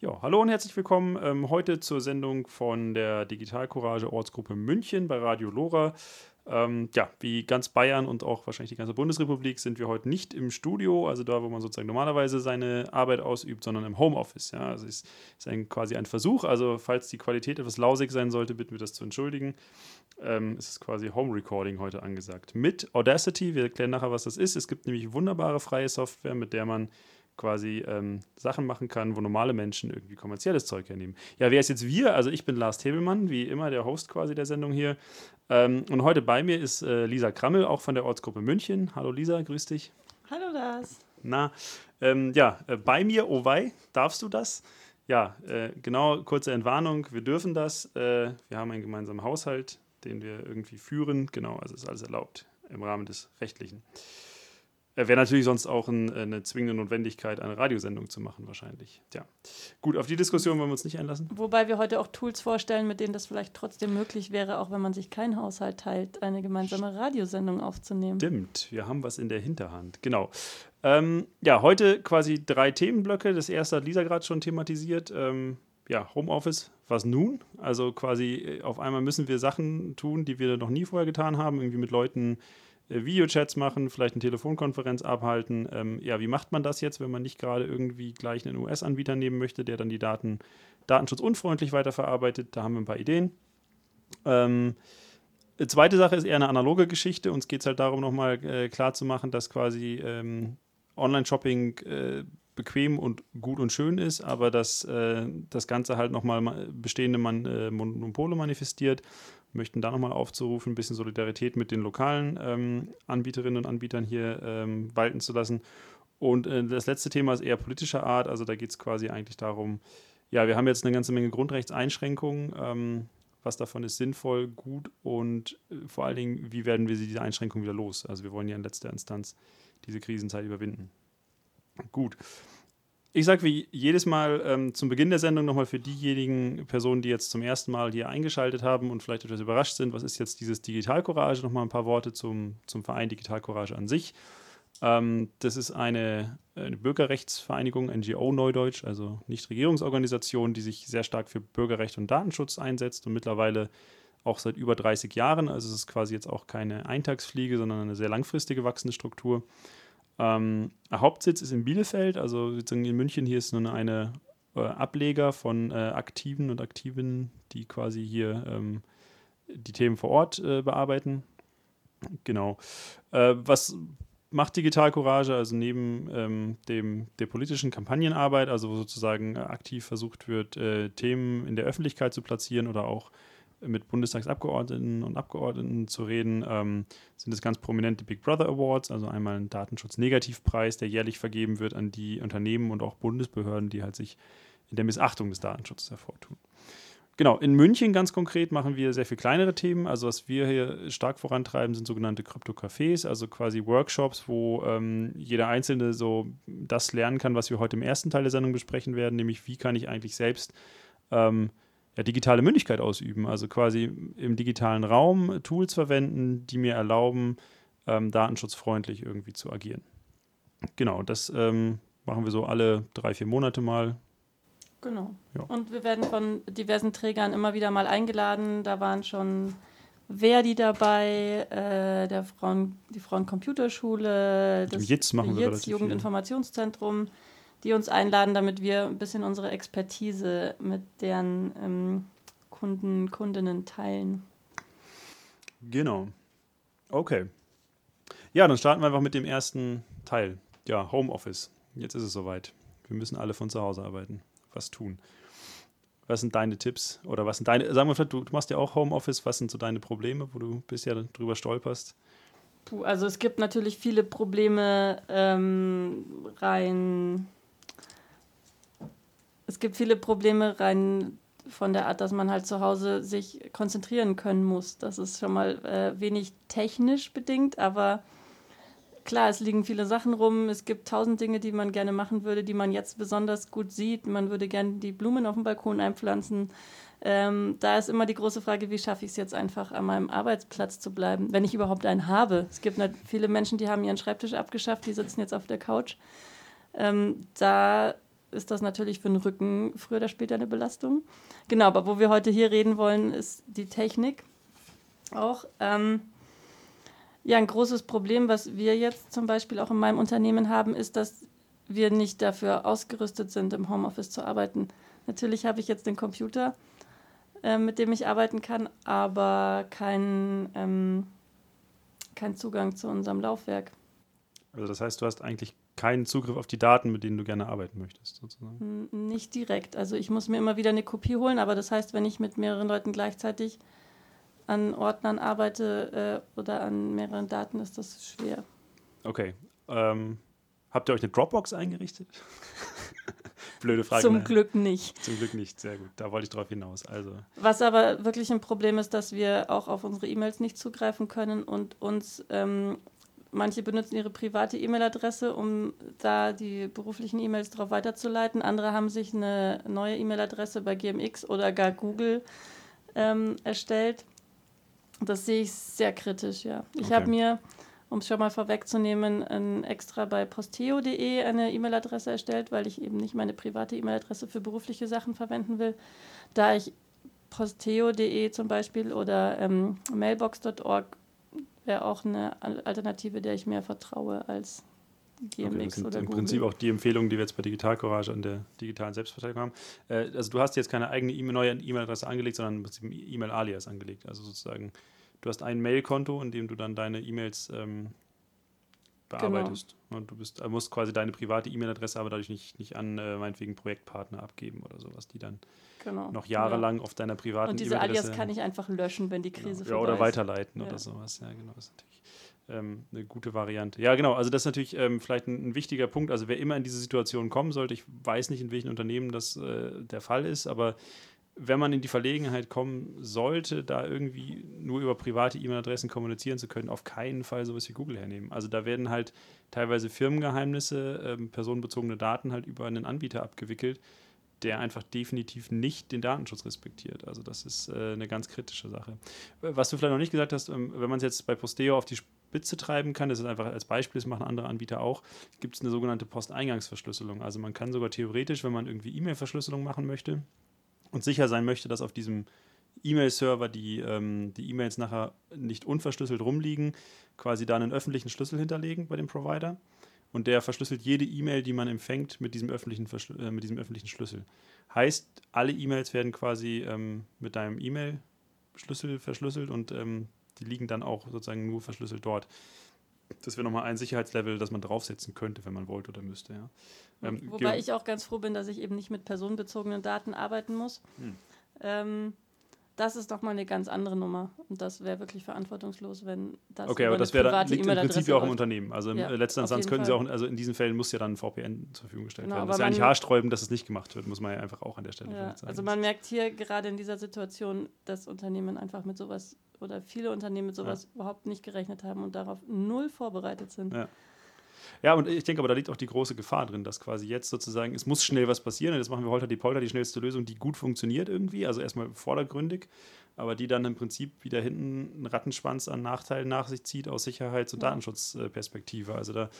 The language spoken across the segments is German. Ja, hallo und herzlich willkommen heute zur Sendung von der Digitalcourage Ortsgruppe München bei Radio Lora. Wie ganz Bayern und auch wahrscheinlich die ganze Bundesrepublik sind wir heute nicht im Studio, also da, wo man sozusagen normalerweise seine Arbeit ausübt, sondern im Homeoffice. Ja, also es ist quasi ein Versuch, also falls die Qualität etwas lausig sein sollte, bitten wir das zu entschuldigen. Es ist quasi Home Recording heute angesagt. Mit Audacity, wir erklären nachher, was das ist. Es gibt nämlich wunderbare freie Software, mit der man quasi Sachen machen kann, wo normale Menschen irgendwie kommerzielles Zeug hernehmen. Ja, wer ist jetzt wir? Also ich bin Lars Tebelmann, wie immer der Host quasi der Sendung hier. Und heute bei mir ist Lisa Krammel, auch von der Ortsgruppe München. Hallo Lisa, grüß dich. Hallo Lars. Na, bei mir, oh wei, darfst du das? Ja, genau, kurze Entwarnung, wir dürfen das. Wir haben einen gemeinsamen Haushalt, den wir irgendwie führen. Genau, also ist alles erlaubt im Rahmen des Rechtlichen. Wäre natürlich sonst auch eine zwingende Notwendigkeit, eine Radiosendung zu machen wahrscheinlich. Tja. Gut, auf die Diskussion wollen wir uns nicht einlassen. Wobei wir heute auch Tools vorstellen, mit denen das vielleicht trotzdem möglich wäre, auch wenn man sich keinen Haushalt teilt, eine gemeinsame Radiosendung aufzunehmen. Stimmt, wir haben was in der Hinterhand, genau. Heute quasi 3 Themenblöcke. Das erste hat Lisa gerade schon thematisiert. Homeoffice, was nun? Also quasi auf einmal müssen wir Sachen tun, die wir noch nie vorher getan haben, irgendwie mit Leuten Videochats machen, vielleicht eine Telefonkonferenz abhalten. Wie macht man das jetzt, wenn man nicht gerade irgendwie gleich einen US-Anbieter nehmen möchte, der dann die Daten datenschutzunfreundlich weiterverarbeitet? Da haben wir ein paar Ideen. Zweite Sache ist eher eine analoge Geschichte. Uns geht es halt darum, nochmal klarzumachen, dass quasi Online-Shopping bequem und gut und schön ist, aber dass das Ganze halt nochmal bestehende Monopole manifestiert. Möchten da nochmal aufzurufen, ein bisschen Solidarität mit den lokalen Anbieterinnen und Anbietern hier walten zu lassen. Und das letzte Thema ist eher politischer Art, also da geht es quasi eigentlich darum, ja, wir haben jetzt eine ganze Menge Grundrechtseinschränkungen, was davon ist sinnvoll, gut und vor allen Dingen, wie werden wir diese Einschränkungen wieder los? Also wir wollen ja in letzter Instanz diese Krisenzeit überwinden. Gut. Ich sage wie jedes Mal zum Beginn der Sendung nochmal für diejenigen Personen, die jetzt zum ersten Mal hier eingeschaltet haben und vielleicht etwas überrascht sind, was ist jetzt dieses Digitalcourage? Nochmal ein paar Worte zum Verein Digitalcourage an sich. Das ist eine Bürgerrechtsvereinigung, NGO Neudeutsch, also Nichtregierungsorganisation, die sich sehr stark für Bürgerrecht und Datenschutz einsetzt und mittlerweile auch seit über 30 Jahren. Also es ist quasi jetzt auch keine Eintagsfliege, sondern eine sehr langfristig gewachsene Struktur. Hauptsitz ist in Bielefeld, also sozusagen in München. Hier ist nur eine Ableger von Aktiven und Aktivinnen, die quasi hier die Themen vor Ort bearbeiten. Genau. Was macht Digitalcourage? Also neben der politischen Kampagnenarbeit, also wo sozusagen aktiv versucht wird, Themen in der Öffentlichkeit zu platzieren oder auch mit Bundestagsabgeordneten und Abgeordneten zu reden, sind es ganz prominente Big Brother Awards, also einmal ein Datenschutz-Negativpreis, der jährlich vergeben wird an die Unternehmen und auch Bundesbehörden, die halt sich in der Missachtung des Datenschutzes hervortun. Genau, in München ganz konkret machen wir sehr viel kleinere Themen. Also was wir hier stark vorantreiben, sind sogenannte Krypto-Cafés, also quasi Workshops, wo jeder Einzelne so das lernen kann, was wir heute im ersten Teil der Sendung besprechen werden, nämlich wie kann ich eigentlich selbst digitale Mündigkeit ausüben, also quasi im digitalen Raum Tools verwenden, die mir erlauben, datenschutzfreundlich irgendwie zu agieren. Genau, das machen wir so alle 3-4 Monate mal. Genau. Ja. Und wir werden von diversen Trägern immer wieder mal eingeladen. Da waren schon Verdi dabei, die Frauencomputerschule, das Jugendinformationszentrum. Viel. Die uns einladen, damit wir ein bisschen unsere Expertise mit deren Kundinnen teilen. Genau. Okay. Ja, dann starten wir einfach mit dem ersten Teil. Ja, Homeoffice. Jetzt ist es soweit. Wir müssen alle von zu Hause arbeiten. Was tun? Was sind deine Tipps? Oder was sind deine, sagen wir vielleicht, du machst ja auch Homeoffice. Was sind so deine Probleme, wo du bisher drüber stolperst? Puh, also es gibt natürlich viele Probleme rein von der Art, dass man halt zu Hause sich konzentrieren können muss. Das ist schon mal wenig technisch bedingt, aber klar, es liegen viele Sachen rum. Es gibt 1000 Dinge, die man gerne machen würde, die man jetzt besonders gut sieht. Man würde gerne die Blumen auf dem Balkon einpflanzen. Da ist immer die große Frage, wie schaffe ich es jetzt einfach, an meinem Arbeitsplatz zu bleiben, wenn ich überhaupt einen habe. Es gibt viele Menschen, die haben ihren Schreibtisch abgeschafft, die sitzen jetzt auf der Couch. Da ist das natürlich für den Rücken früher oder später eine Belastung. Genau, aber wo wir heute hier reden wollen, ist die Technik auch. Ja, ein großes Problem, was wir jetzt zum Beispiel auch in meinem Unternehmen haben, ist, dass wir nicht dafür ausgerüstet sind, im Homeoffice zu arbeiten. Natürlich habe ich jetzt den Computer, mit dem ich arbeiten kann, aber kein Zugang zu unserem Laufwerk. Also das heißt, du hast eigentlich keinen Zugriff auf die Daten, mit denen du gerne arbeiten möchtest, sozusagen? Nicht direkt. Also ich muss mir immer wieder eine Kopie holen, aber das heißt, wenn ich mit mehreren Leuten gleichzeitig an Ordnern arbeite oder an mehreren Daten, ist das schwer. Okay. Habt ihr euch eine Dropbox eingerichtet? Blöde Frage. Zum Glück nicht. Zum Glück nicht, sehr gut. Da wollte ich drauf hinaus. Also. Was aber wirklich ein Problem ist, dass wir auch auf unsere E-Mails nicht zugreifen können und uns, manche benutzen ihre private E-Mail-Adresse, um da die beruflichen E-Mails drauf weiterzuleiten. Andere haben sich eine neue E-Mail-Adresse bei GMX oder gar Google erstellt. Das sehe ich sehr kritisch, ja. Ich habe mir, um es schon mal vorwegzunehmen, extra bei posteo.de eine E-Mail-Adresse erstellt, weil ich eben nicht meine private E-Mail-Adresse für berufliche Sachen verwenden will. Da ich posteo.de zum Beispiel oder mailbox.org wäre auch eine Alternative, der ich mehr vertraue als GMX oder Google. Das sind im Prinzip auch die Empfehlungen, die wir jetzt bei Digitalcourage und der digitalen Selbstverteidigung haben. Also du hast jetzt keine eigene neue E-Mail-Adresse angelegt, sondern im Prinzip einen E-Mail-Alias angelegt. Also sozusagen, du hast ein Mail-Konto, in dem du dann deine E-Mails bearbeitest. Genau. Und du musst quasi deine private E-Mail-Adresse aber dadurch nicht an meinetwegen Projektpartner abgeben oder sowas, die dann noch jahrelang auf deiner privaten E-Mail-Adresse... Und diese Alias kann ich einfach löschen, wenn die Krise vorbei ist. Ja, oder weiterleiten oder sowas. Ja, genau, das ist natürlich... eine gute Variante. Ja, genau, also das ist natürlich vielleicht ein wichtiger Punkt. Also wer immer in diese Situation kommen sollte, ich weiß nicht, in welchen Unternehmen das der Fall ist, aber wenn man in die Verlegenheit kommen sollte, da irgendwie nur über private E-Mail-Adressen kommunizieren zu können, auf keinen Fall sowas wie Google hernehmen. Also da werden halt teilweise Firmengeheimnisse, personenbezogene Daten halt über einen Anbieter abgewickelt, der einfach definitiv nicht den Datenschutz respektiert. Also das ist eine ganz kritische Sache. Was du vielleicht noch nicht gesagt hast, wenn man es jetzt bei Posteo auf die Spitze treiben kann, das ist einfach als Beispiel, das machen andere Anbieter auch, gibt es eine sogenannte Posteingangsverschlüsselung. Also man kann sogar theoretisch, wenn man irgendwie E-Mail-Verschlüsselung machen möchte und sicher sein möchte, dass auf diesem E-Mail-Server die E-Mails nachher nicht unverschlüsselt rumliegen, quasi da einen öffentlichen Schlüssel hinterlegen bei dem Provider. Und der verschlüsselt jede E-Mail, die man empfängt, mit diesem öffentlichen Schlüssel. Heißt, alle E-Mails werden quasi mit deinem E-Mail-Schlüssel verschlüsselt und die liegen dann auch sozusagen nur verschlüsselt dort. Das wäre nochmal ein Sicherheitslevel, das man draufsetzen könnte, wenn man wollte oder müsste. Ja. Wobei ich auch ganz froh bin, dass ich eben nicht mit personenbezogenen Daten arbeiten muss. Das ist doch mal eine ganz andere Nummer. Und das wäre wirklich verantwortungslos, wenn das okay, aber das wäre dann liegt im Prinzip ja auch im Unternehmen. Also in letzter Instanz können sie auch, also in diesen Fällen muss ja dann ein VPN zur Verfügung gestellt werden. Das ist ja nicht haarsträubend, dass es nicht gemacht wird, muss man ja einfach auch an der Stelle sagen. Also man merkt hier gerade in dieser Situation, dass Unternehmen einfach mit sowas oder viele Unternehmen mit sowas überhaupt nicht gerechnet haben und darauf null vorbereitet sind. Ja, und ich denke aber, da liegt auch die große Gefahr drin, dass quasi jetzt sozusagen, es muss schnell was passieren und jetzt machen wir heute die Polter, die schnellste Lösung, die gut funktioniert irgendwie, also erstmal vordergründig, aber die dann im Prinzip wieder hinten einen Rattenschwanz an Nachteilen nach sich zieht aus Sicherheits- und Datenschutzperspektive. Also da,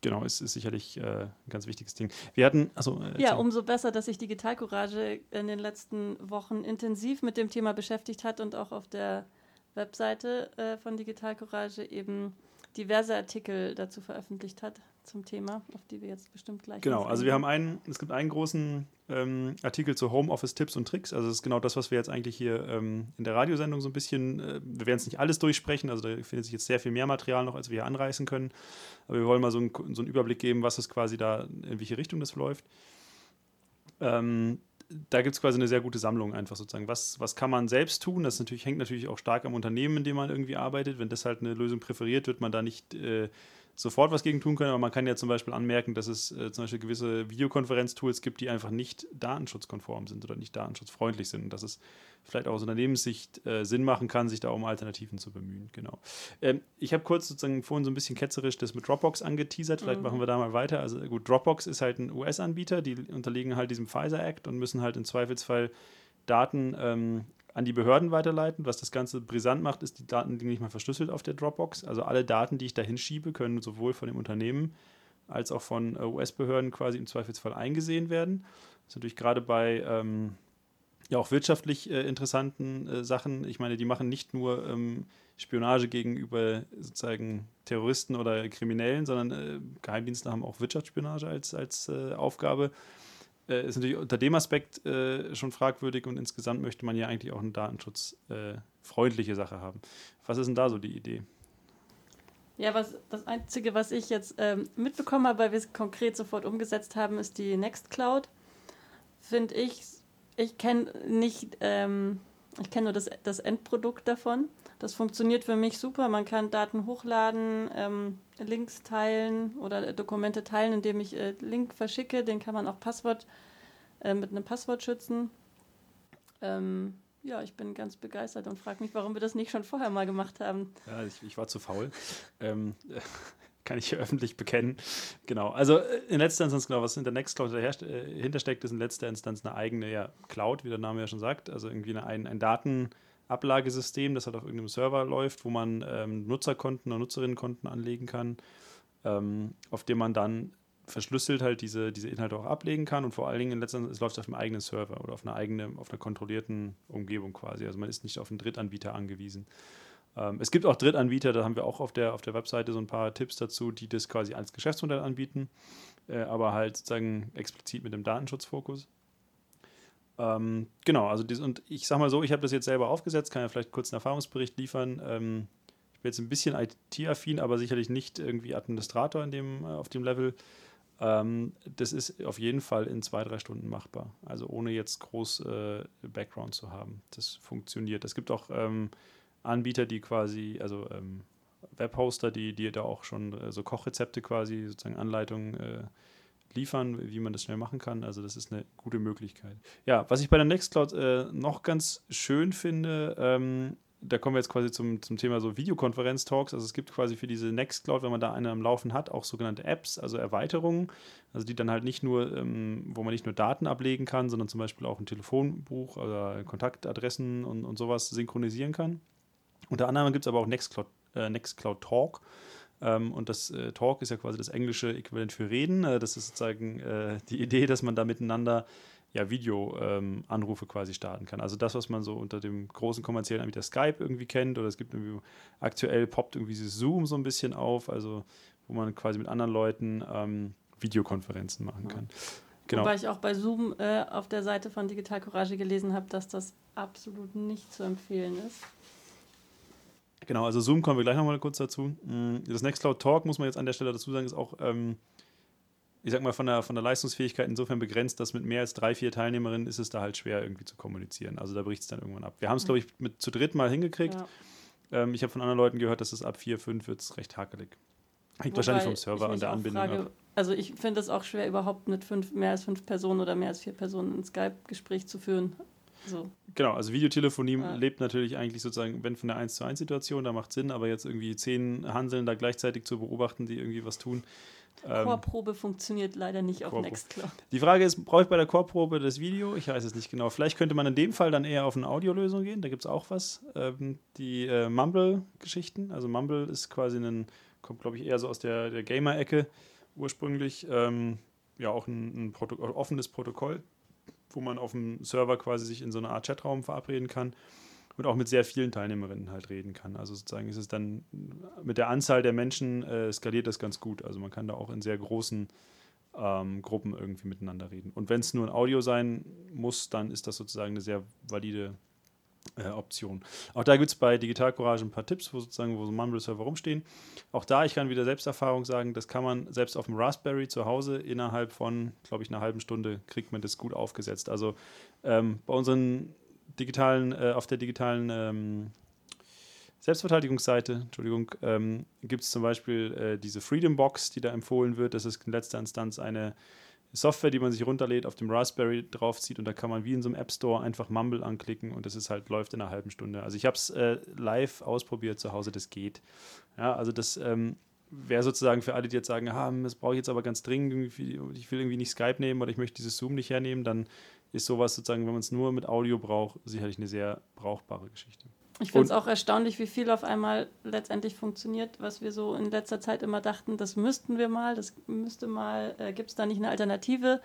genau, ist sicherlich ein ganz wichtiges Ding. Wir hatten, umso besser, dass sich Digitalcourage in den letzten Wochen intensiv mit dem Thema beschäftigt hat und auch auf der Webseite von Digitalcourage eben diverse Artikel dazu veröffentlicht hat zum Thema, auf die wir jetzt bestimmt gleich eingehen. Also wir haben es gibt einen großen Artikel zu Homeoffice-Tipps und Tricks, also das ist genau das, was wir jetzt eigentlich hier in der Radiosendung so ein bisschen, wir werden es nicht alles durchsprechen, also da findet sich jetzt sehr viel mehr Material noch, als wir hier anreißen können, aber wir wollen mal so einen Überblick geben, was es quasi da, in welche Richtung das läuft. Da gibt es quasi eine sehr gute Sammlung einfach sozusagen. Was kann man selbst tun? Das hängt natürlich auch stark am Unternehmen, in dem man irgendwie arbeitet. Wenn das halt eine Lösung präferiert, wird man da nicht sofort was gegen tun können. Aber man kann ja zum Beispiel anmerken, dass es zum Beispiel gewisse Videokonferenz-Tools gibt, die einfach nicht datenschutzkonform sind oder nicht datenschutzfreundlich sind. Und dass es vielleicht auch aus Unternehmenssicht Sinn machen kann, sich da um Alternativen zu bemühen. Genau. Ich habe kurz sozusagen vorhin so ein bisschen ketzerisch das mit Dropbox angeteasert. Vielleicht machen wir da mal weiter. Also gut, Dropbox ist halt ein US-Anbieter. Die unterliegen halt diesem FISA Act und müssen halt im Zweifelsfall Daten an die Behörden weiterleiten. Was das Ganze brisant macht, ist, die Daten liegen nicht mal verschlüsselt auf der Dropbox. Also alle Daten, die ich da hinschiebe, können sowohl von dem Unternehmen als auch von US-Behörden quasi im Zweifelsfall eingesehen werden. Das ist natürlich gerade bei ja auch wirtschaftlich interessanten Sachen. Ich meine, die machen nicht nur Spionage gegenüber sozusagen Terroristen oder Kriminellen, sondern Geheimdienste haben auch Wirtschaftsspionage als Aufgabe. Ist natürlich unter dem Aspekt schon fragwürdig und insgesamt möchte man ja eigentlich auch eine datenschutzfreundliche Sache haben. Was ist denn da so die Idee? Ja, das Einzige, was ich jetzt mitbekommen habe, weil wir es konkret sofort umgesetzt haben, ist die Nextcloud. Finde ich, ich kenne nur das Endprodukt davon. Das funktioniert für mich super. Man kann Daten hochladen, Links teilen oder Dokumente teilen, indem ich Link verschicke. Den kann man auch mit einem Passwort schützen. Ja, ich bin ganz begeistert und frage mich, warum wir das nicht schon vorher mal gemacht haben. Ja, ich war zu faul. Kann ich hier öffentlich bekennen. Genau, also in letzter Instanz, genau, was hinter Nextcloud hintersteckt, ist in letzter Instanz eine eigene Cloud, wie der Name ja schon sagt, also irgendwie ein Datenablagesystem, das halt auf irgendeinem Server läuft, wo man Nutzerkonten oder Nutzerinnenkonten anlegen kann, auf dem man dann verschlüsselt halt diese Inhalte auch ablegen kann und vor allen Dingen in letzter Instanz, es läuft auf einem eigenen Server oder auf einer kontrollierten Umgebung quasi. Also man ist nicht auf einen Drittanbieter angewiesen. Es gibt auch Drittanbieter, da haben wir auch auf der Webseite so ein paar Tipps dazu, die das quasi als Geschäftsmodell anbieten, aber halt sozusagen explizit mit dem Datenschutzfokus. Genau, also und ich sag mal so, ich habe das jetzt selber aufgesetzt, kann ja vielleicht kurz einen Erfahrungsbericht liefern. Ich bin jetzt ein bisschen IT-affin, aber sicherlich nicht irgendwie Administrator auf dem Level. Das ist auf jeden Fall in 2-3 Stunden machbar, also ohne jetzt groß Background zu haben. Das funktioniert. Es gibt auch Anbieter, die quasi, also Webhoster, die da auch schon so Kochrezepte quasi, sozusagen Anleitungen liefern, wie man das schnell machen kann. Also das ist eine gute Möglichkeit. Ja, was ich bei der Nextcloud noch ganz schön finde, da kommen wir jetzt quasi zum Thema so Videokonferenz-Talks. Also es gibt quasi für diese Nextcloud, wenn man da eine am Laufen hat, auch sogenannte Apps, also Erweiterungen, also die dann halt nicht nur, wo man nicht nur Daten ablegen kann, sondern zum Beispiel auch ein Telefonbuch oder Kontaktadressen und sowas synchronisieren kann. Unter anderem gibt es aber auch Nextcloud Talk. Und das Talk ist ja quasi das englische Äquivalent für Reden. Das ist sozusagen die Idee, dass man da miteinander Videoanrufe quasi starten kann. Also das, was man so unter dem großen kommerziellen Anbieter Skype irgendwie kennt, oder es gibt irgendwie, aktuell poppt irgendwie dieses Zoom so ein bisschen auf, also wo man quasi mit anderen Leuten Videokonferenzen machen kann. Genau. Wobei ich auch bei Zoom auf der Seite von Digitalcourage gelesen habe, dass das absolut nicht zu empfehlen ist. Genau, also Zoom kommen wir gleich nochmal kurz dazu. Das Nextcloud Talk, muss man jetzt an der Stelle dazu sagen, ist auch, ich sag mal, von der Leistungsfähigkeit insofern begrenzt, dass mit mehr als 3-4 Teilnehmerinnen ist es da halt schwer irgendwie zu kommunizieren. Also da bricht es dann irgendwann ab. Wir haben es, glaube ich, zu dritt mal hingekriegt. Ja. Ich habe von anderen Leuten gehört, dass es ab 4, 5 wird es recht hakelig. Hängt wahrscheinlich vom Server und der Anbindung ab. Also ich finde es auch schwer, überhaupt mit mehr als 5 Personen oder mehr als 4 Personen ein Skype-Gespräch zu führen. So. Genau, also Videotelefonie lebt natürlich eigentlich sozusagen, wenn von der 1:1-Situation, da macht Sinn, aber jetzt irgendwie 10 Hanseln da gleichzeitig zu beobachten, die irgendwie was tun. Chorprobe funktioniert leider nicht auf Nextcloud. Die Frage ist, brauche ich bei der Chorprobe das Video? Ich weiß es nicht genau. Vielleicht könnte man in dem Fall dann eher auf eine Audiolösung gehen, da gibt es auch was. Die Mumble-Geschichten, also Mumble ist quasi kommt glaube ich eher so aus der Gamer-Ecke ursprünglich, auch ein offenes Protokoll, wo man auf dem Server quasi sich in so einer Art Chatraum verabreden kann und auch mit sehr vielen Teilnehmerinnen halt reden kann. Also sozusagen ist es dann mit der Anzahl der Menschen skaliert das ganz gut. Also man kann da auch in sehr großen Gruppen irgendwie miteinander reden. Und wenn es nur ein Audio sein muss, dann ist das sozusagen eine sehr valide Option. Auch da gibt es bei Digitalcourage ein paar Tipps, wo so Mumble-Server rumstehen. Auch da, ich kann wieder Selbsterfahrung sagen, das kann man selbst auf dem Raspberry zu Hause innerhalb von, glaube ich, einer halben Stunde kriegt man das gut aufgesetzt. Also bei unseren auf der digitalen Selbstverteidigungsseite, gibt es zum Beispiel diese Freedom Box, die da empfohlen wird. Das ist in letzter Instanz eine Software, die man sich runterlädt, auf dem Raspberry draufzieht und da kann man wie in so einem App Store einfach Mumble anklicken und das ist halt, läuft in einer halben Stunde. Also ich habe es live ausprobiert zu Hause, das geht. Ja, also das wäre sozusagen für alle, die jetzt sagen, das brauche ich jetzt aber ganz dringend, ich will irgendwie nicht Skype nehmen oder ich möchte dieses Zoom nicht hernehmen, dann ist sowas sozusagen, wenn man es nur mit Audio braucht, sicherlich eine sehr brauchbare Geschichte. Ich finde es auch erstaunlich, wie viel auf einmal letztendlich funktioniert, was wir so in letzter Zeit immer dachten, das müssten wir mal, gibt es da nicht eine Alternative?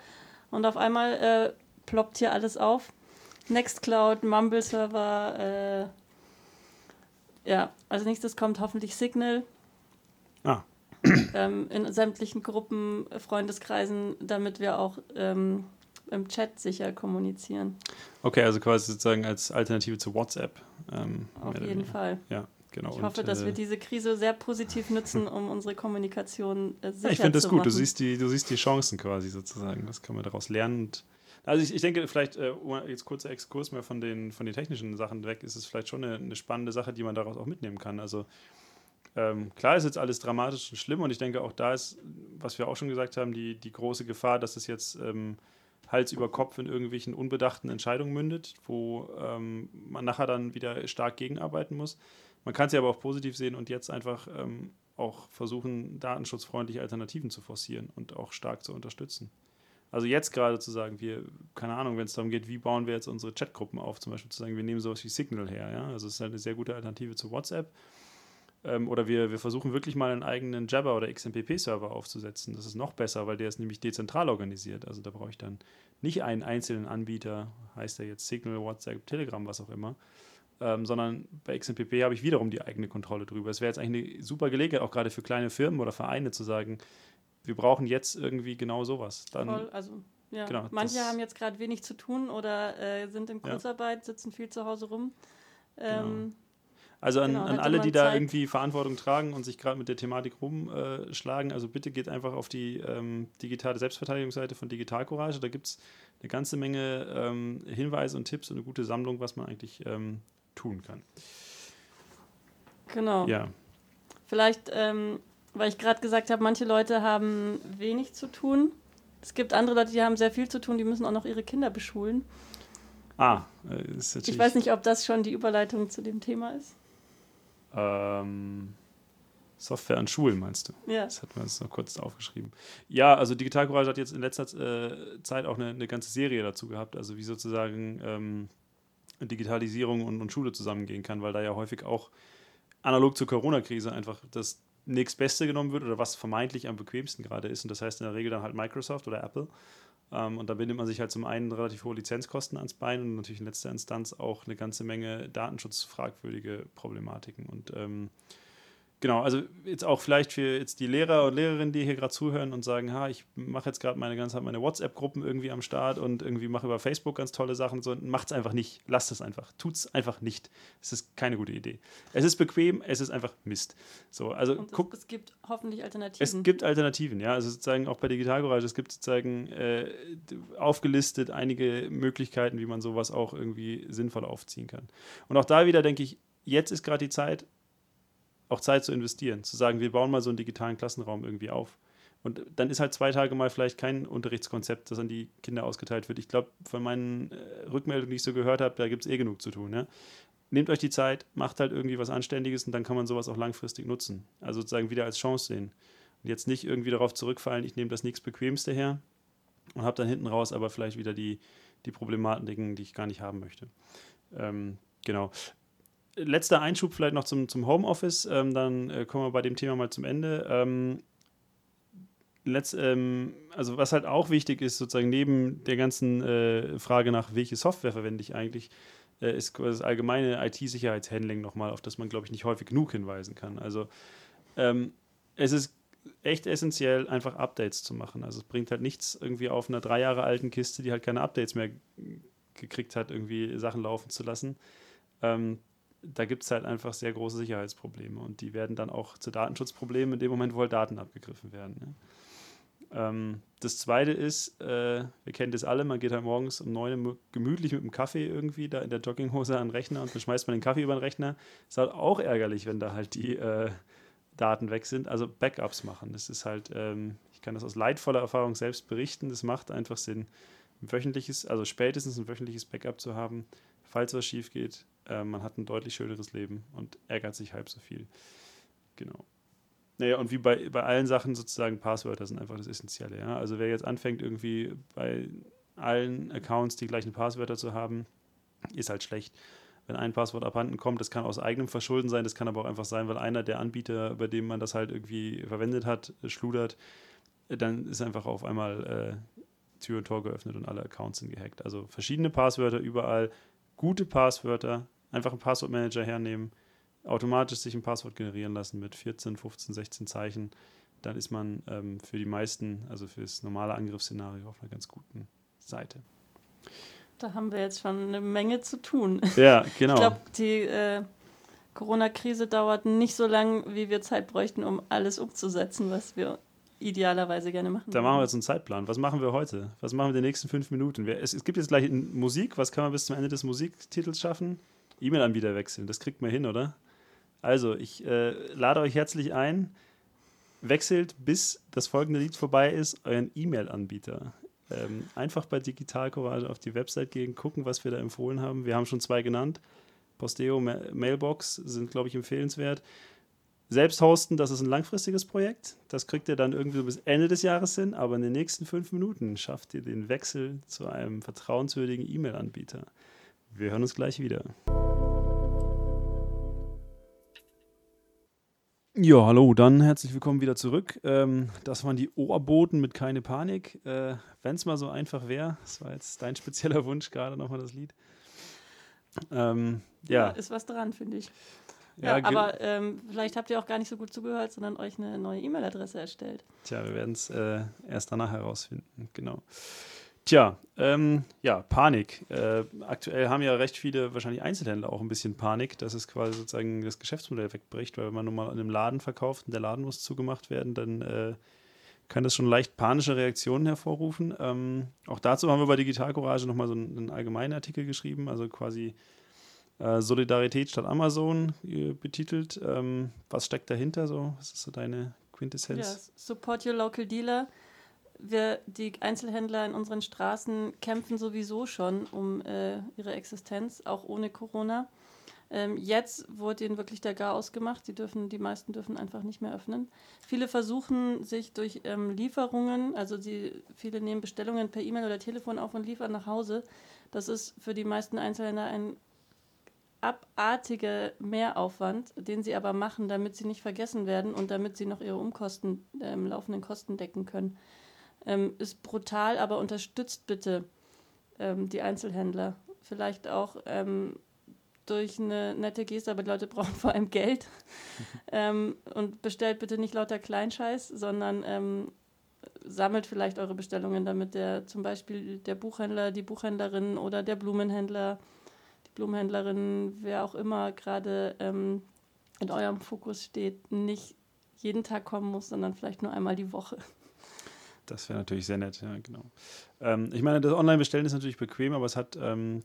Und auf einmal ploppt hier alles auf. Nextcloud, Mumble-Server, als nächstes kommt hoffentlich Signal. Ah. In sämtlichen Gruppen, Freundeskreisen, damit wir auch im Chat sicher kommunizieren. Okay, also quasi sozusagen als Alternative zu WhatsApp. Auf jeden Fall. Ja, genau. Ich hoffe, dass wir diese Krise sehr positiv nutzen, um unsere Kommunikation sicher zu machen. Ich finde das gut, du siehst die Chancen quasi sozusagen, was kann man daraus lernen. Also ich denke, vielleicht, jetzt kurzer Exkurs mehr von den technischen Sachen weg, ist es vielleicht schon eine spannende Sache, die man daraus auch mitnehmen kann. Also klar ist jetzt alles dramatisch und schlimm und ich denke auch da ist, was wir auch schon gesagt haben, die große Gefahr, dass es jetzt Hals über Kopf in irgendwelchen unbedachten Entscheidungen mündet, wo man nachher dann wieder stark gegenarbeiten muss. Man kann es ja aber auch positiv sehen und jetzt einfach auch versuchen, datenschutzfreundliche Alternativen zu forcieren und auch stark zu unterstützen. Also jetzt gerade zu sagen, wenn es darum geht, wie bauen wir jetzt unsere Chatgruppen auf, zum Beispiel zu sagen, wir nehmen sowas wie Signal her, ja? Also es ist halt eine sehr gute Alternative zu WhatsApp. Oder wir versuchen wirklich mal einen eigenen Jabber oder XMPP-Server aufzusetzen. Das ist noch besser, weil der ist nämlich dezentral organisiert. Also da brauche ich dann nicht einen einzelnen Anbieter, heißt der jetzt Signal, WhatsApp, Telegram, was auch immer, sondern bei XMPP habe ich wiederum die eigene Kontrolle drüber. Es wäre jetzt eigentlich eine super Gelegenheit, auch gerade für kleine Firmen oder Vereine zu sagen, wir brauchen jetzt irgendwie genau sowas. Dann voll, also ja. Genau, manche haben jetzt gerade wenig zu tun oder sind in Kurzarbeit, sitzen viel zu Hause rum. Genau. Also an alle, die da irgendwie Verantwortung tragen und sich gerade mit der Thematik rumschlagen, also bitte geht einfach auf die digitale Selbstverteidigungsseite von Digitalcourage. Da gibt es eine ganze Menge Hinweise und Tipps und eine gute Sammlung, was man eigentlich tun kann. Genau. Ja. Vielleicht, weil ich gerade gesagt habe, manche Leute haben wenig zu tun. Es gibt andere Leute, die haben sehr viel zu tun, die müssen auch noch ihre Kinder beschulen. Ist natürlich. Ich weiß nicht, ob das schon die Überleitung zu dem Thema ist. Software an Schulen, meinst du? Ja. Das hat man uns noch kurz aufgeschrieben. Ja, also Digitalcourage hat jetzt in letzter Zeit auch eine ganze Serie dazu gehabt, also wie sozusagen Digitalisierung und Schule zusammengehen kann, weil da ja häufig auch analog zur Corona-Krise einfach das nächstbeste genommen wird oder was vermeintlich am bequemsten gerade ist. Und das heißt in der Regel dann halt Microsoft oder Apple. Und da bindet man sich halt zum einen relativ hohe Lizenzkosten ans Bein und natürlich in letzter Instanz auch eine ganze Menge datenschutzfragwürdige Problematiken. Und genau, also jetzt auch vielleicht für jetzt die Lehrer und Lehrerinnen, die hier gerade zuhören und sagen, ich mache jetzt gerade meine WhatsApp-Gruppen irgendwie am Start und irgendwie mache über Facebook ganz tolle Sachen. So, macht's einfach nicht. Lasst es einfach. Tut's einfach nicht. Es ist keine gute Idee. Es ist bequem, es ist einfach Mist. So, also es gibt hoffentlich Alternativen. Es gibt Alternativen, ja. Also sozusagen auch bei Digitalcourage, es gibt sozusagen aufgelistet einige Möglichkeiten, wie man sowas auch irgendwie sinnvoll aufziehen kann. Und auch da wieder denke ich, jetzt ist gerade die Zeit, auch Zeit zu investieren, zu sagen, wir bauen mal so einen digitalen Klassenraum irgendwie auf. Und dann ist halt 2 Tage mal vielleicht kein Unterrichtskonzept, das an die Kinder ausgeteilt wird. Ich glaube, von meinen Rückmeldungen, die ich so gehört habe, da gibt es genug zu tun. Ja? Nehmt euch die Zeit, macht halt irgendwie was Anständiges und dann kann man sowas auch langfristig nutzen. Also sozusagen wieder als Chance sehen. Und jetzt nicht irgendwie darauf zurückfallen, ich nehme das nächstbequemste her und habe dann hinten raus aber vielleicht wieder die Problematiken, die ich gar nicht haben möchte. Genau. Letzter Einschub vielleicht noch zum Homeoffice, dann kommen wir bei dem Thema mal zum Ende. Also was halt auch wichtig ist, sozusagen neben der ganzen Frage nach, welche Software verwende ich eigentlich, ist das allgemeine IT-Sicherheitshandling nochmal, auf das man, glaube ich, nicht häufig genug hinweisen kann. Also es ist echt essentiell, einfach Updates zu machen. Also es bringt halt nichts irgendwie auf einer 3 Jahre alten Kiste, die halt keine Updates mehr gekriegt hat, irgendwie Sachen laufen zu lassen. Da gibt es halt einfach sehr große Sicherheitsprobleme und die werden dann auch zu Datenschutzproblemen in dem Moment, wo halt Daten abgegriffen werden. Ja. Das Zweite ist, wir kennen das alle, man geht halt morgens um 9 Uhr gemütlich mit dem Kaffee irgendwie da in der Jogginghose an den Rechner und dann schmeißt man den Kaffee über den Rechner. Ist halt auch ärgerlich, wenn da halt die Daten weg sind. Also Backups machen, das ist halt, ich kann das aus leidvoller Erfahrung selbst berichten, das macht einfach Sinn, spätestens ein wöchentliches Backup zu haben, falls was schief geht. Man hat ein deutlich schöneres Leben und ärgert sich halb so viel. Genau. Naja, und wie bei allen Sachen sozusagen, Passwörter sind einfach das Essentielle. Ja? Also wer jetzt anfängt, irgendwie bei allen Accounts die gleichen Passwörter zu haben, ist halt schlecht. wenn ein Passwort abhanden kommt. Das kann aus eigenem Verschulden sein, das kann aber auch einfach sein, weil einer der Anbieter, bei dem man das halt irgendwie verwendet hat, schludert, dann ist einfach auf einmal Tür und Tor geöffnet und alle Accounts sind gehackt. Also verschiedene Passwörter überall, gute Passwörter, einfach einen Passwortmanager hernehmen, automatisch sich ein Passwort generieren lassen mit 14, 15, 16 Zeichen, dann ist man für die meisten, also für das normale Angriffsszenario, auf einer ganz guten Seite. Da haben wir jetzt schon eine Menge zu tun. Ja, genau. Ich glaube, die Corona-Krise dauert nicht so lang, wie wir Zeit bräuchten, um alles umzusetzen, was wir idealerweise gerne machen. Da machen wir jetzt einen Zeitplan. Was machen wir heute? Was machen wir in den nächsten 5 Minuten? Es gibt jetzt gleich Musik. Was kann man bis zum Ende des Musiktitels schaffen? E-Mail-Anbieter wechseln. Das kriegt man hin, oder? Also, ich lade euch herzlich ein. Wechselt, bis das folgende Lied vorbei ist, euren E-Mail-Anbieter. Einfach bei Digitalcourage auf die Website gehen, gucken, was wir da empfohlen haben. Wir haben schon 2 genannt. Posteo, Mailbox sind, glaube ich, empfehlenswert. Selbst hosten, das ist ein langfristiges Projekt. Das kriegt ihr dann irgendwie so bis Ende des Jahres hin, aber in den nächsten 5 Minuten schafft ihr den Wechsel zu einem vertrauenswürdigen E-Mail-Anbieter. Wir hören uns gleich wieder. Ja, hallo, dann herzlich willkommen wieder zurück. Das waren die Ohrboten mit Keine Panik. Wenn es mal so einfach wäre, das war jetzt dein spezieller Wunsch gerade nochmal das Lied. Ja, ist was dran, finde ich. Ja, aber vielleicht habt ihr auch gar nicht so gut zugehört, sondern euch eine neue E-Mail-Adresse erstellt. Tja, wir werden es erst danach herausfinden, genau. Tja, ja, Panik. Aktuell haben ja recht viele, wahrscheinlich Einzelhändler, auch ein bisschen Panik, dass es quasi sozusagen das Geschäftsmodell wegbricht, weil wenn man nun mal in einem Laden verkauft und der Laden muss zugemacht werden, dann kann das schon leicht panische Reaktionen hervorrufen. Auch dazu haben wir bei Digitalcourage nochmal so einen allgemeinen Artikel geschrieben, also quasi Solidarität statt Amazon betitelt. Was steckt dahinter so? Was ist so deine Quintessenz? Yes. Support your local dealer. Wir, die Einzelhändler in unseren Straßen, kämpfen sowieso schon um ihre Existenz, auch ohne Corona. Jetzt wurde ihnen wirklich der Garaus gemacht. Die meisten dürfen einfach nicht mehr öffnen. Viele versuchen sich durch Lieferungen, viele nehmen Bestellungen per E-Mail oder Telefon auf und liefern nach Hause. Das ist für die meisten Einzelhändler ein abartiger Mehraufwand, den sie aber machen, damit sie nicht vergessen werden und damit sie noch ihre laufenden Kosten decken können. Ist brutal, aber unterstützt bitte die Einzelhändler. Vielleicht auch durch eine nette Geste, aber die Leute brauchen vor allem Geld. Und bestellt bitte nicht lauter Kleinscheiß, sondern sammelt vielleicht eure Bestellungen, damit zum Beispiel der Buchhändler, die Buchhändlerin oder der Blumenhändler, die Blumenhändlerin, wer auch immer gerade in eurem Fokus steht, nicht jeden Tag kommen muss, sondern vielleicht nur einmal die Woche. Das wäre natürlich sehr nett, ja, genau. Ich meine, das Online-Bestellen ist natürlich bequem, aber es hat,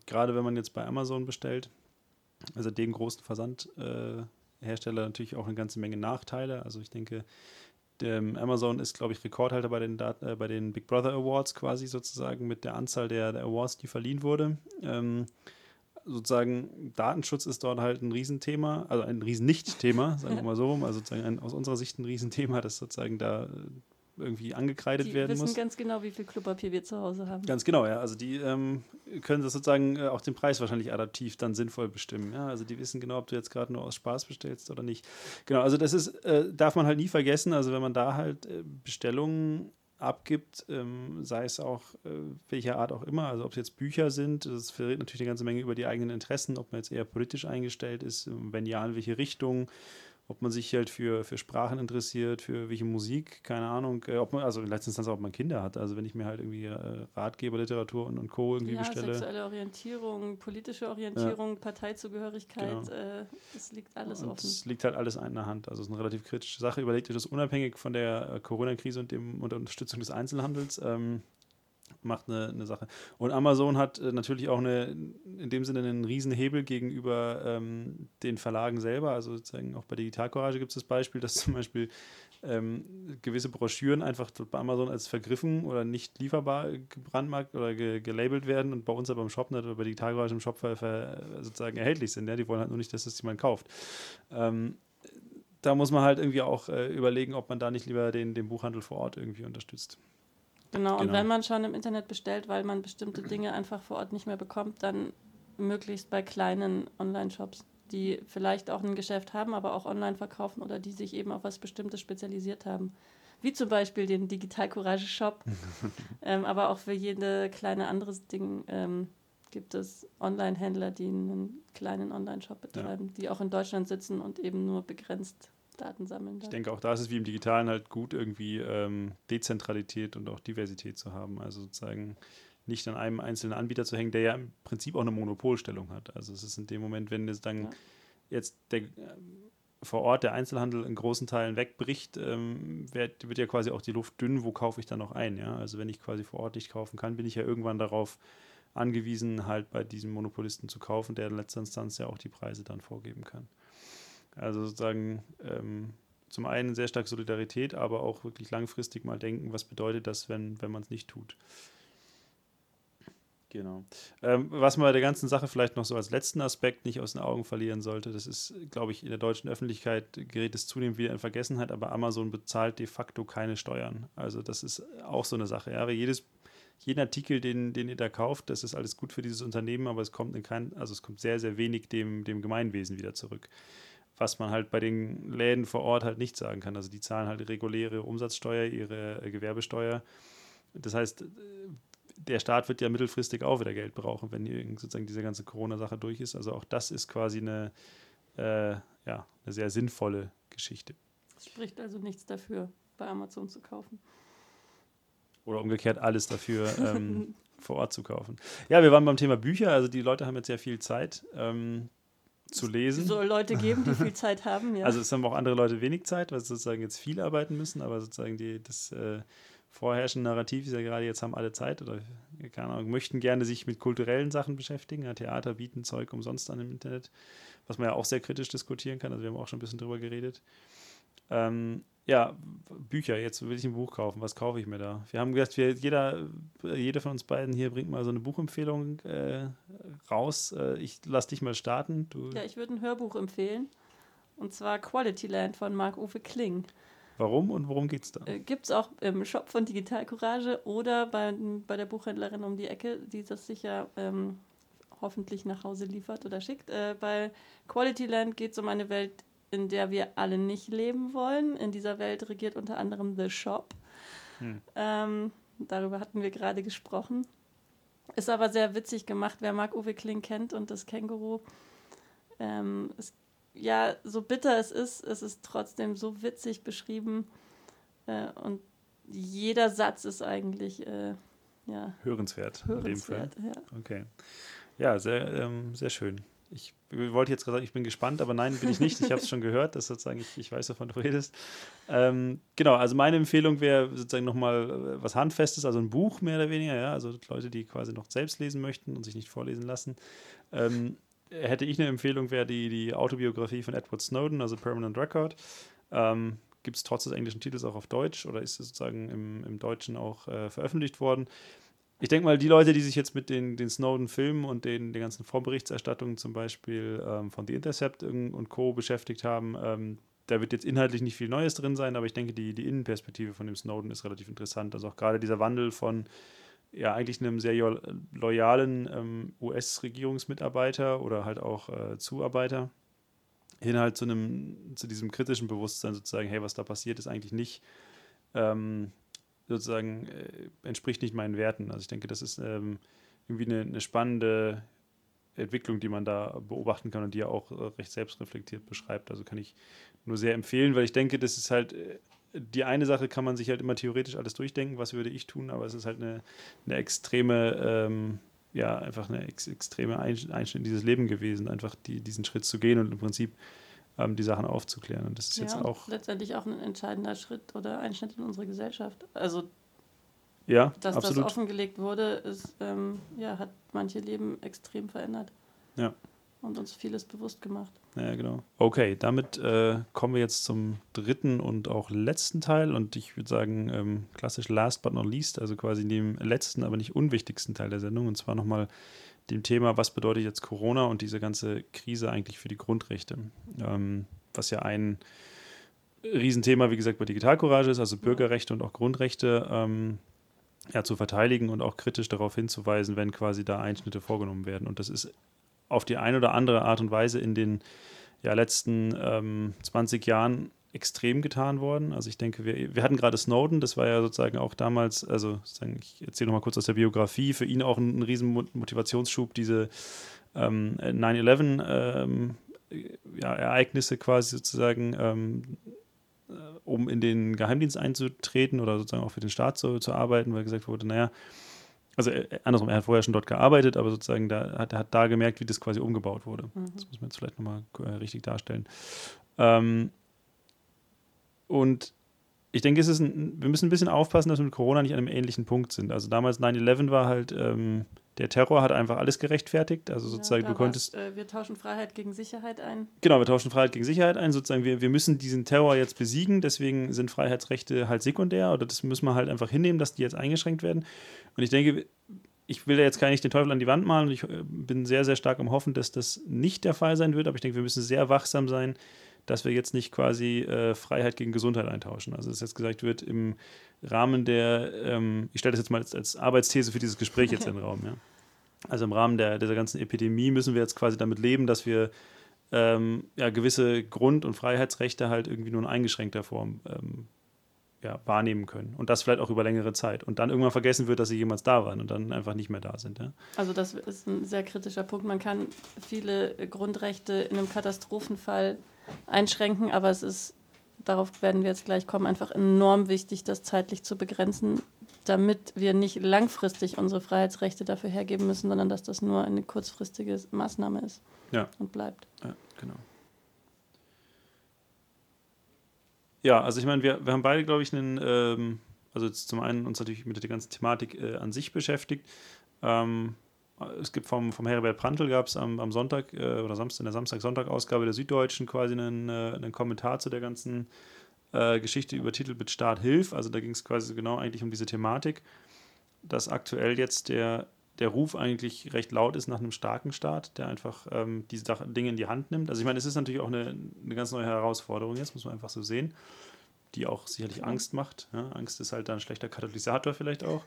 gerade wenn man jetzt bei Amazon bestellt, also dem großen Versandhersteller natürlich auch eine ganze Menge Nachteile. Also ich denke, Amazon ist, glaube ich, Rekordhalter bei den Big Brother Awards quasi sozusagen mit der Anzahl der Awards, die verliehen wurde. Sozusagen Datenschutz ist dort halt ein Riesenthema, also ein Riesen-Nicht-Thema, sagen wir mal so rum. Also sozusagen aus unserer Sicht ein Riesenthema, das sozusagen da irgendwie angekreidet werden muss. Die wissen ganz genau, wie viel Klopapier wir zu Hause haben. Ganz genau, ja. Also die können das sozusagen auch den Preis wahrscheinlich adaptiv dann sinnvoll bestimmen. Ja? Also die wissen genau, ob du jetzt gerade nur aus Spaß bestellst oder nicht. Genau, also das ist, darf man halt nie vergessen. Also wenn man da halt Bestellungen abgibt, sei es auch welcher Art auch immer, also ob es jetzt Bücher sind, das verrät natürlich eine ganze Menge über die eigenen Interessen, ob man jetzt eher politisch eingestellt ist, wenn ja, in welche Richtung, ob man sich halt für Sprachen interessiert, für welche Musik, keine Ahnung, in letzter Instanz auch, ob man Kinder hat. Also wenn ich mir halt irgendwie Ratgeber, Literatur und Co. irgendwie bestelle. Ja, sexuelle Orientierung, politische Orientierung, ja. Parteizugehörigkeit, genau. Es liegt alles offen. Es liegt halt alles in der Hand. Also es ist eine relativ kritische Sache. Überlegt euch das unabhängig von der Corona-Krise und der Unterstützung des Einzelhandels. Macht eine Sache. Und Amazon hat natürlich auch in dem Sinne einen riesen Hebel gegenüber den Verlagen selber. Also sozusagen auch bei Digitalcourage gibt es das Beispiel, dass zum Beispiel gewisse Broschüren einfach bei Amazon als vergriffen oder nicht lieferbar gebrandmarkt oder gelabelt werden und bei uns aber im Shop nicht oder bei Digitalcourage im Shop sozusagen erhältlich sind. Ja? Die wollen halt nur nicht, dass das jemand kauft. Da muss man halt irgendwie auch überlegen, ob man da nicht lieber den Buchhandel vor Ort irgendwie unterstützt. Genau, und wenn man schon im Internet bestellt, weil man bestimmte Dinge einfach vor Ort nicht mehr bekommt, dann möglichst bei kleinen Online-Shops, die vielleicht auch ein Geschäft haben, aber auch online verkaufen oder die sich eben auf was Bestimmtes spezialisiert haben. Wie zum Beispiel den Digitalcourage-Shop, aber auch für jede kleine anderes Ding gibt es Online-Händler, die einen kleinen Online-Shop betreiben, die auch in Deutschland sitzen und eben nur begrenzt Daten sammeln. Ich denke, auch da ist es wie im Digitalen halt gut, irgendwie Dezentralität und auch Diversität zu haben. Also sozusagen nicht an einem einzelnen Anbieter zu hängen, der ja im Prinzip auch eine Monopolstellung hat. Also es ist in dem Moment, wenn es dann jetzt vor Ort der Einzelhandel in großen Teilen wegbricht, wird ja quasi auch die Luft dünn, wo kaufe ich dann noch ein? Ja? Also wenn ich quasi vor Ort nicht kaufen kann, bin ich ja irgendwann darauf angewiesen, halt bei diesem Monopolisten zu kaufen, der in letzter Instanz ja auch die Preise dann vorgeben kann. Also sozusagen zum einen sehr stark Solidarität, aber auch wirklich langfristig mal denken, was bedeutet das, wenn man es nicht tut. Genau. Was man bei der ganzen Sache vielleicht noch so als letzten Aspekt nicht aus den Augen verlieren sollte, das ist, glaube ich, in der deutschen Öffentlichkeit gerät es zunehmend wieder in Vergessenheit, aber Amazon bezahlt de facto keine Steuern. Also das ist auch so eine Sache. Ja? Weil jeden Artikel, den ihr da kauft, das ist alles gut für dieses Unternehmen, aber es kommt kommt sehr, sehr wenig dem Gemeinwesen wieder zurück. Was man halt bei den Läden vor Ort halt nicht sagen kann. Also die zahlen halt reguläre Umsatzsteuer, ihre Gewerbesteuer. Das heißt, der Staat wird ja mittelfristig auch wieder Geld brauchen, wenn sozusagen diese ganze Corona-Sache durch ist. Also auch das ist quasi eine sehr sinnvolle Geschichte. Es spricht also nichts dafür, bei Amazon zu kaufen. Oder umgekehrt alles dafür, vor Ort zu kaufen. Ja, wir waren beim Thema Bücher. Also die Leute haben jetzt sehr viel Zeit zu lesen. Es soll Leute geben, die viel Zeit haben, ja. Also es haben auch andere Leute wenig Zeit, weil sie sozusagen jetzt viel arbeiten müssen. Aber sozusagen das vorherrschende Narrativ ist ja gerade, jetzt haben alle Zeit oder keine Ahnung, möchten gerne sich mit kulturellen Sachen beschäftigen. Ja, Theater bieten Zeug umsonst an im Internet, was man ja auch sehr kritisch diskutieren kann. Also wir haben auch schon ein bisschen drüber geredet. Ja, Bücher, jetzt will ich ein Buch kaufen, was kaufe ich mir da? Wir haben gesagt, jeder von uns beiden hier bringt mal so eine Buchempfehlung raus. Ich lass dich mal starten. Ja, ich würde ein Hörbuch empfehlen, und zwar Quality Land von Marc-Uwe Kling. Warum und worum geht's da? Gibt es auch im Shop von Digitalcourage oder bei der Buchhändlerin um die Ecke, die das sicher hoffentlich nach Hause liefert oder schickt. Bei Quality Land geht es um eine Welt, in der wir alle nicht leben wollen. In dieser Welt regiert unter anderem The Shop. Darüber hatten wir gerade gesprochen. Ist aber sehr witzig gemacht, wer Marc-Uwe Kling kennt und das Känguru. So bitter es ist trotzdem so witzig beschrieben. Und jeder Satz ist eigentlich hörenswert. In dem Fall. Ja. Okay. Ja, sehr, sehr schön. Ich wollte jetzt gerade sagen, ich bin gespannt, aber nein, bin ich nicht. Ich habe es schon gehört, dass sozusagen ich weiß, wovon du redest. Genau, also meine Empfehlung wäre sozusagen nochmal was Handfestes, also ein Buch mehr oder weniger. Ja, also Leute, die quasi noch selbst lesen möchten und sich nicht vorlesen lassen. Hätte ich eine Empfehlung, wäre die Autobiografie von Edward Snowden, also Permanent Record. Gibt es trotz des englischen Titels auch auf Deutsch oder ist es sozusagen im Deutschen auch veröffentlicht worden. Ich denke mal, die Leute, die sich jetzt mit den Snowden-Filmen und den ganzen Vorberichterstattungen zum Beispiel von The Intercept und Co. beschäftigt haben, da wird jetzt inhaltlich nicht viel Neues drin sein, aber ich denke, die Innenperspektive von dem Snowden ist relativ interessant. Also auch gerade dieser Wandel von eigentlich einem sehr loyalen US-Regierungsmitarbeiter oder halt auch Zuarbeiter hin halt zu diesem kritischen Bewusstsein sozusagen, hey, was da passiert, ist eigentlich nicht entspricht nicht meinen Werten. Also ich denke, das ist irgendwie eine spannende Entwicklung, die man da beobachten kann und die ja auch recht selbstreflektiert beschreibt. Also kann ich nur sehr empfehlen, weil ich denke, das ist halt, die eine Sache kann man sich halt immer theoretisch alles durchdenken, was würde ich tun, aber es ist halt eine extreme, einfach eine extreme Einschnitt in dieses Leben gewesen, einfach diesen Schritt zu gehen und im Prinzip die Sachen aufzuklären. Und das ist jetzt auch letztendlich auch ein entscheidender Schritt oder Einschnitt in unsere Gesellschaft. Also, dass absolut. Das offengelegt wurde, ist, hat manche Leben extrem verändert. Ja. Und uns vieles bewusst gemacht. Ja, genau. Okay, damit kommen wir jetzt zum dritten und auch letzten Teil. Und ich würde sagen, klassisch last but not least, also quasi dem letzten, aber nicht unwichtigsten Teil der Sendung. Und zwar nochmal dem Thema, was bedeutet jetzt Corona und diese ganze Krise eigentlich für die Grundrechte? Was ja ein Riesenthema, wie gesagt, bei Digitalcourage ist, also Bürgerrechte und auch Grundrechte zu verteidigen und auch kritisch darauf hinzuweisen, wenn quasi da Einschnitte vorgenommen werden. Und das ist auf die eine oder andere Art und Weise in den letzten 20 Jahren extrem getan worden. Also ich denke, wir hatten gerade Snowden, das war ja sozusagen auch damals, also sozusagen, ich erzähle nochmal kurz aus der Biografie, für ihn auch ein riesen Motivationsschub, diese 9/11 Ereignisse quasi sozusagen, um in den Geheimdienst einzutreten oder sozusagen auch für den Staat zu arbeiten, weil gesagt wurde, also andersrum, er hat vorher schon dort gearbeitet, aber sozusagen er hat da gemerkt, wie das quasi umgebaut wurde. Mhm. Das muss man jetzt vielleicht nochmal richtig darstellen. Und ich denke, wir müssen ein bisschen aufpassen, dass wir mit Corona nicht an einem ähnlichen Punkt sind. Also damals 9/11 war halt, der Terror hat einfach alles gerechtfertigt. Also sozusagen, du konntest... wir tauschen Freiheit gegen Sicherheit ein. Genau, wir tauschen Freiheit gegen Sicherheit ein. Sozusagen, wir müssen diesen Terror jetzt besiegen, deswegen sind Freiheitsrechte halt sekundär oder das müssen wir halt einfach hinnehmen, dass die jetzt eingeschränkt werden. Und ich denke, ich will da jetzt gar nicht den Teufel an die Wand malen und ich bin sehr, sehr stark am Hoffen, dass das nicht der Fall sein wird. Aber ich denke, wir müssen sehr wachsam sein, dass wir jetzt nicht quasi Freiheit gegen Gesundheit eintauschen. Also dass jetzt gesagt wird, im Rahmen der, ich stelle das jetzt mal als Arbeitsthese für dieses Gespräch jetzt in den Raum, ja. Also im Rahmen dieser ganzen Epidemie müssen wir jetzt quasi damit leben, dass wir gewisse Grund- und Freiheitsrechte halt irgendwie nur in eingeschränkter Form wahrnehmen können. Und das vielleicht auch über längere Zeit. Und dann irgendwann vergessen wird, dass sie jemals da waren und dann einfach nicht mehr da sind. Ja? Also das ist ein sehr kritischer Punkt. Man kann viele Grundrechte in einem Katastrophenfall einschränken, aber es ist, darauf werden wir jetzt gleich kommen, einfach enorm wichtig, das zeitlich zu begrenzen, damit wir nicht langfristig unsere Freiheitsrechte dafür hergeben müssen, sondern dass das nur eine kurzfristige Maßnahme ist und bleibt. Ja, genau. Ja, also ich meine, wir haben beide, glaube ich, einen, also jetzt zum einen uns natürlich mit der ganzen Thematik an sich beschäftigt. Es gibt vom Herbert Prantl gab es am Sonntag oder Samstag, in der Samstag-Sonntag-Ausgabe der Süddeutschen quasi einen Kommentar zu der ganzen Geschichte übertitelt mit Staat hilft. Also da ging es quasi genau eigentlich um diese Thematik, dass aktuell jetzt der Ruf eigentlich recht laut ist nach einem starken Staat, der einfach diese Dinge in die Hand nimmt. Also ich meine, es ist natürlich auch eine ganz neue Herausforderung jetzt, muss man einfach so sehen, die auch sicherlich Angst macht. Ja? Angst ist halt da ein schlechter Katalysator vielleicht auch.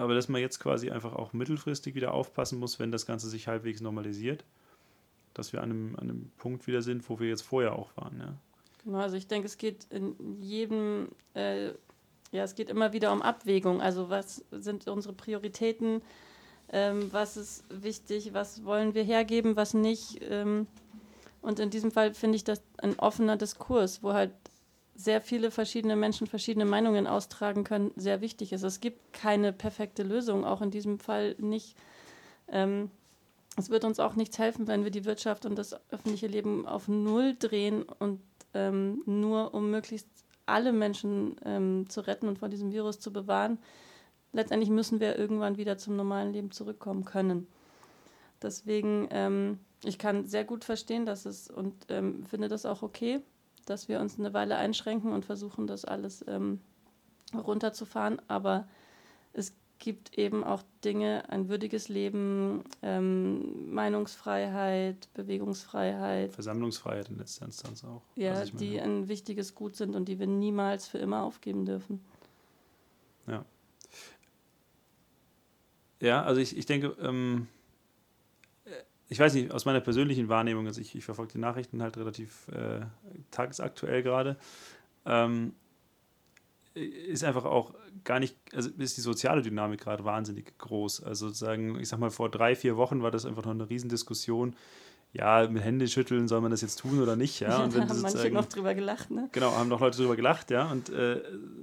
Aber dass man jetzt quasi einfach auch mittelfristig wieder aufpassen muss, wenn das Ganze sich halbwegs normalisiert, dass wir an einem Punkt wieder sind, wo wir jetzt vorher auch waren. Ja. Genau, also ich denke, es geht in jedem, es geht immer wieder um Abwägung. Also was sind unsere Prioritäten, was ist wichtig, was wollen wir hergeben, was nicht. Und in diesem Fall finde ich das ein offener Diskurs, wo halt sehr viele verschiedene Menschen verschiedene Meinungen austragen können, sehr wichtig ist. Es gibt keine perfekte Lösung, auch in diesem Fall nicht. Es wird uns auch nichts helfen, wenn wir die Wirtschaft und das öffentliche Leben auf Null drehen und nur um möglichst alle Menschen zu retten und vor diesem Virus zu bewahren. Letztendlich müssen wir irgendwann wieder zum normalen Leben zurückkommen können. Deswegen, ich kann sehr gut verstehen, dass es und finde das auch okay, dass wir uns eine Weile einschränken und versuchen, das alles runterzufahren. Aber es gibt eben auch Dinge, ein würdiges Leben, Meinungsfreiheit, Bewegungsfreiheit. Versammlungsfreiheit in letzter Instanz auch. Ja, die ein wichtiges Gut sind und die wir niemals für immer aufgeben dürfen. Ja. Ja, also ich denke... ich weiß nicht, aus meiner persönlichen Wahrnehmung, also ich verfolge die Nachrichten halt relativ tagesaktuell gerade, ist einfach auch gar nicht, also ist die soziale Dynamik gerade wahnsinnig groß. Also sozusagen, ich sag mal, vor 3-4 Wochen war das einfach noch eine Riesendiskussion, mit Händeschütteln soll man das jetzt tun oder nicht. Ja, und haben manche noch drüber gelacht, ne? Genau, haben noch Leute drüber gelacht, ja. Und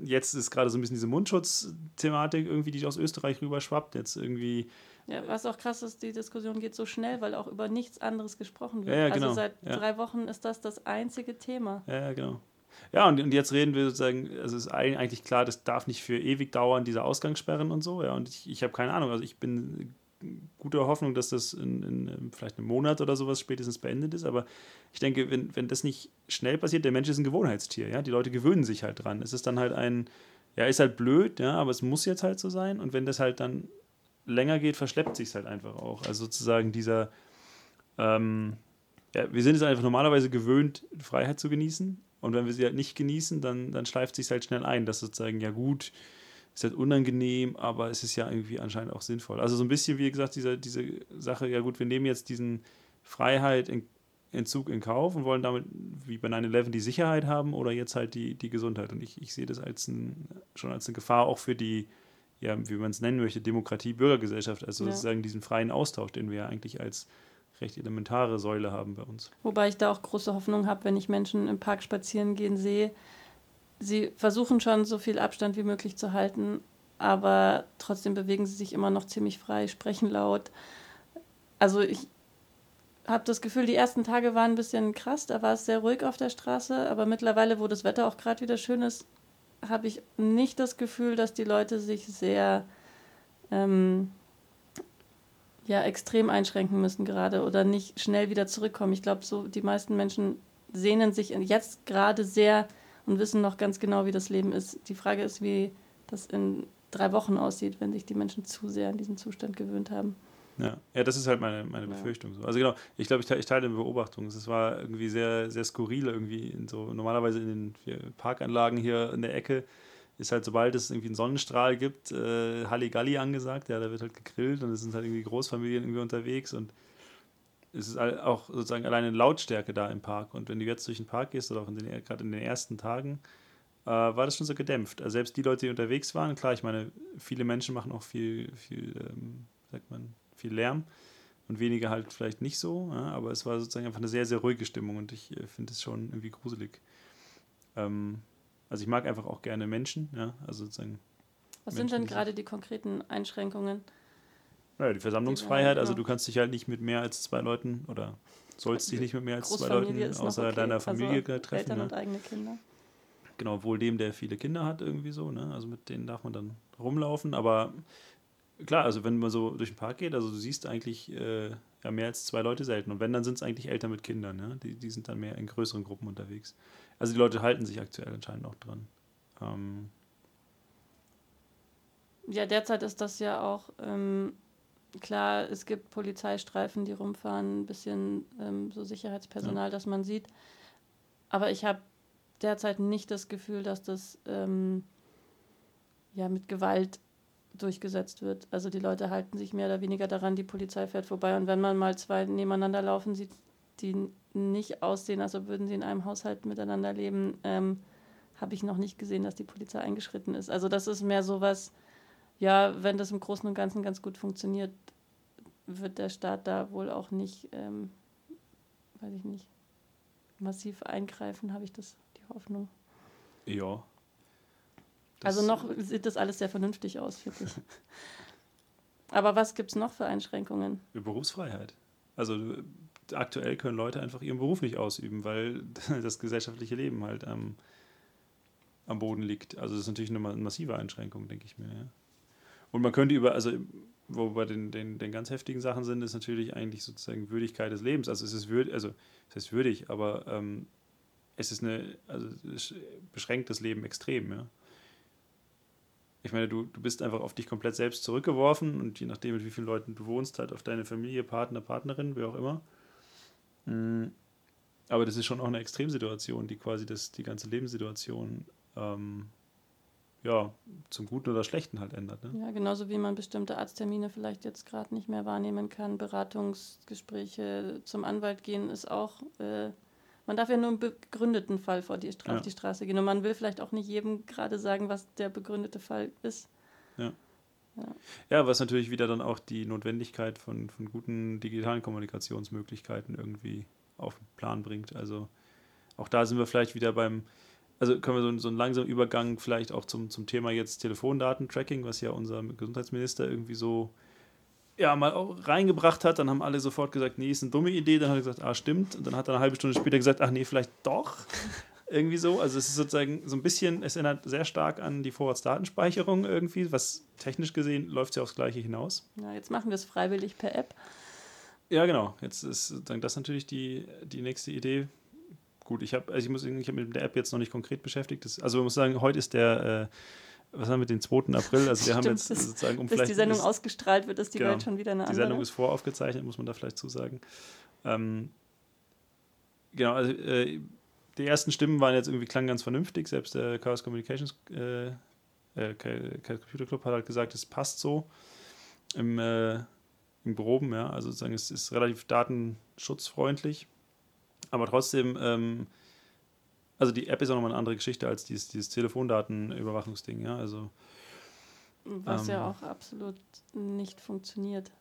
jetzt ist gerade so ein bisschen diese Mundschutz-Thematik irgendwie, die aus Österreich rüberschwappt, jetzt irgendwie. Ja, was auch krass ist, die Diskussion geht so schnell, weil auch über nichts anderes gesprochen wird. Ja, genau. Also seit 3 Wochen ist das einzige Thema. Ja, genau. Ja, und jetzt reden wir sozusagen, also es ist eigentlich klar, das darf nicht für ewig dauern, diese Ausgangssperren und so. Ja, und ich habe keine Ahnung, also ich bin guter Hoffnung, dass das in vielleicht einem Monat oder sowas spätestens beendet ist, aber ich denke, wenn das nicht schnell passiert, der Mensch ist ein Gewohnheitstier, ja, die Leute gewöhnen sich halt dran. Es ist dann halt ist halt blöd, ja, aber es muss jetzt halt so sein und wenn das halt dann länger geht, verschleppt sich es halt einfach auch. Also sozusagen dieser, wir sind es einfach normalerweise gewöhnt, Freiheit zu genießen und wenn wir sie halt nicht genießen, dann schleift sich es halt schnell ein, dass sozusagen, ja gut, ist halt unangenehm, aber es ist ja irgendwie anscheinend auch sinnvoll. Also so ein bisschen, wie gesagt, diese Sache, ja gut, wir nehmen jetzt diesen Freiheitsentzug in Kauf und wollen damit, wie bei 9/11, die Sicherheit haben oder jetzt halt die Gesundheit. Und ich sehe das schon als eine Gefahr auch für die, ja, wie man es nennen möchte, Demokratie, Bürgergesellschaft, also sozusagen diesen freien Austausch, den wir ja eigentlich als recht elementare Säule haben bei uns. Wobei ich da auch große Hoffnung habe, wenn ich Menschen im Park spazieren gehen sehe, sie versuchen schon so viel Abstand wie möglich zu halten, aber trotzdem bewegen sie sich immer noch ziemlich frei, sprechen laut. Also ich habe das Gefühl, die ersten Tage waren ein bisschen krass, da war es sehr ruhig auf der Straße, aber mittlerweile, wo das Wetter auch gerade wieder schön ist, habe ich nicht das Gefühl, dass die Leute sich sehr extrem einschränken müssen gerade oder nicht schnell wieder zurückkommen. Ich glaube, so die meisten Menschen sehnen sich jetzt gerade sehr und wissen noch ganz genau, wie das Leben ist. Die Frage ist, wie das in 3 Wochen aussieht, wenn sich die Menschen zu sehr an diesen Zustand gewöhnt haben. Ja, das ist halt meine Befürchtung. Also genau, ich glaube, ich teile die Beobachtung. Es war irgendwie sehr, sehr skurril irgendwie. Normalerweise in den Parkanlagen hier in der Ecke ist halt, sobald es irgendwie einen Sonnenstrahl gibt, Halligalli angesagt. Ja, da wird halt gegrillt und es sind halt irgendwie Großfamilien irgendwie unterwegs und es ist halt auch sozusagen alleine Lautstärke da im Park. Und wenn du jetzt durch den Park gehst oder auch gerade in den ersten Tagen, war das schon so gedämpft. Also selbst die Leute, die unterwegs waren, klar, ich meine, viele Menschen machen auch viel Lärm und weniger halt vielleicht nicht so, ja, aber es war sozusagen einfach eine sehr, sehr ruhige Stimmung und ich finde es schon irgendwie gruselig. Also ich mag einfach auch gerne Menschen, ja, also sozusagen. Was Menschen sind denn gerade die konkreten Einschränkungen? Naja, die Versammlungsfreiheit, also du kannst dich halt nicht mit mehr als 2 Leuten oder sollst dich nicht mit mehr als 2 Leuten außer deiner Familie treffen. Eltern und eigene Kinder. Genau, wohl dem, der viele Kinder hat irgendwie so, ne? Also mit denen darf man dann rumlaufen, aber klar, also wenn man so durch den Park geht, also du siehst eigentlich mehr als 2 Leute selten. Und wenn, dann sind es eigentlich Eltern mit Kindern. Ja? Die sind dann mehr in größeren Gruppen unterwegs. Also die Leute halten sich aktuell anscheinend auch dran. Ja, derzeit ist das ja auch klar, es gibt Polizeistreifen, die rumfahren, ein bisschen so Sicherheitspersonal, das man sieht. Aber ich habe derzeit nicht das Gefühl, dass das mit Gewalt durchgesetzt wird. Also die Leute halten sich mehr oder weniger daran, die Polizei fährt vorbei und wenn man mal 2 nebeneinander laufen sieht, die nicht aussehen, als ob würden sie in einem Haushalt miteinander leben, habe ich noch nicht gesehen, dass die Polizei eingeschritten ist. Also das ist mehr sowas, ja, wenn das im Großen und Ganzen ganz gut funktioniert, wird der Staat da wohl auch nicht, massiv eingreifen, habe ich die Hoffnung. Ja. Also noch sieht das alles sehr vernünftig aus, finde ich. Aber was gibt es noch für Einschränkungen? Berufsfreiheit. Also aktuell können Leute einfach ihren Beruf nicht ausüben, weil das gesellschaftliche Leben halt am Boden liegt. Also das ist natürlich eine massive Einschränkung, denke ich mir. Ja. Und man könnte wo bei den ganz heftigen Sachen sind, ist natürlich eigentlich sozusagen Würdigkeit des Lebens. Also es ist würdig, aber es ist beschränkt das Leben extrem, ja. Ich meine, du bist einfach auf dich komplett selbst zurückgeworfen und je nachdem, mit wie vielen Leuten du wohnst, halt auf deine Familie, Partner, Partnerin, wer auch immer. Aber das ist schon auch eine Extremsituation, die quasi die ganze Lebenssituation zum Guten oder Schlechten halt ändert. Ne? Ja, genauso wie man bestimmte Arzttermine vielleicht jetzt gerade nicht mehr wahrnehmen kann. Beratungsgespräche, zum Anwalt gehen ist auch... Man darf ja nur im begründeten Fall auf die Straße gehen. Und man will vielleicht auch nicht jedem gerade sagen, was der begründete Fall ist. Ja, was natürlich wieder dann auch die Notwendigkeit von guten digitalen Kommunikationsmöglichkeiten irgendwie auf den Plan bringt. Also auch da sind wir vielleicht wieder können wir so einen langsamen Übergang vielleicht auch zum Thema jetzt Telefondatentracking, was ja unser Gesundheitsminister irgendwie so... ja, mal auch reingebracht hat, dann haben alle sofort gesagt, nee, ist eine dumme Idee, dann hat er gesagt, ah, stimmt, und dann hat er eine halbe Stunde später gesagt, ach nee, vielleicht doch, irgendwie so, also es ist sozusagen so ein bisschen, es erinnert sehr stark an die Vorratsdatenspeicherung irgendwie, was technisch gesehen läuft es ja aufs Gleiche hinaus. Na, jetzt machen wir es freiwillig per App. Ja, genau, jetzt ist sozusagen das natürlich die nächste Idee. Gut, ich habe mich mit der App jetzt noch nicht konkret beschäftigt, man muss sagen, heute ist der... was haben wir, den 2. April? Also wir haben jetzt sozusagen, bis die Sendung ausgestrahlt wird, ist die Welt schon wieder eine andere. Die Sendung ist voraufgezeichnet, muss man da vielleicht zusagen. Die ersten Stimmen klangen ganz vernünftig, selbst der Chaos Communications Chaos Computer Club hat halt gesagt, es passt so im Groben, ja, also sozusagen es ist relativ datenschutzfreundlich, aber trotzdem, also die App ist auch nochmal eine andere Geschichte als dieses Telefondatenüberwachungsding, ja, also was ja auch absolut nicht funktioniert.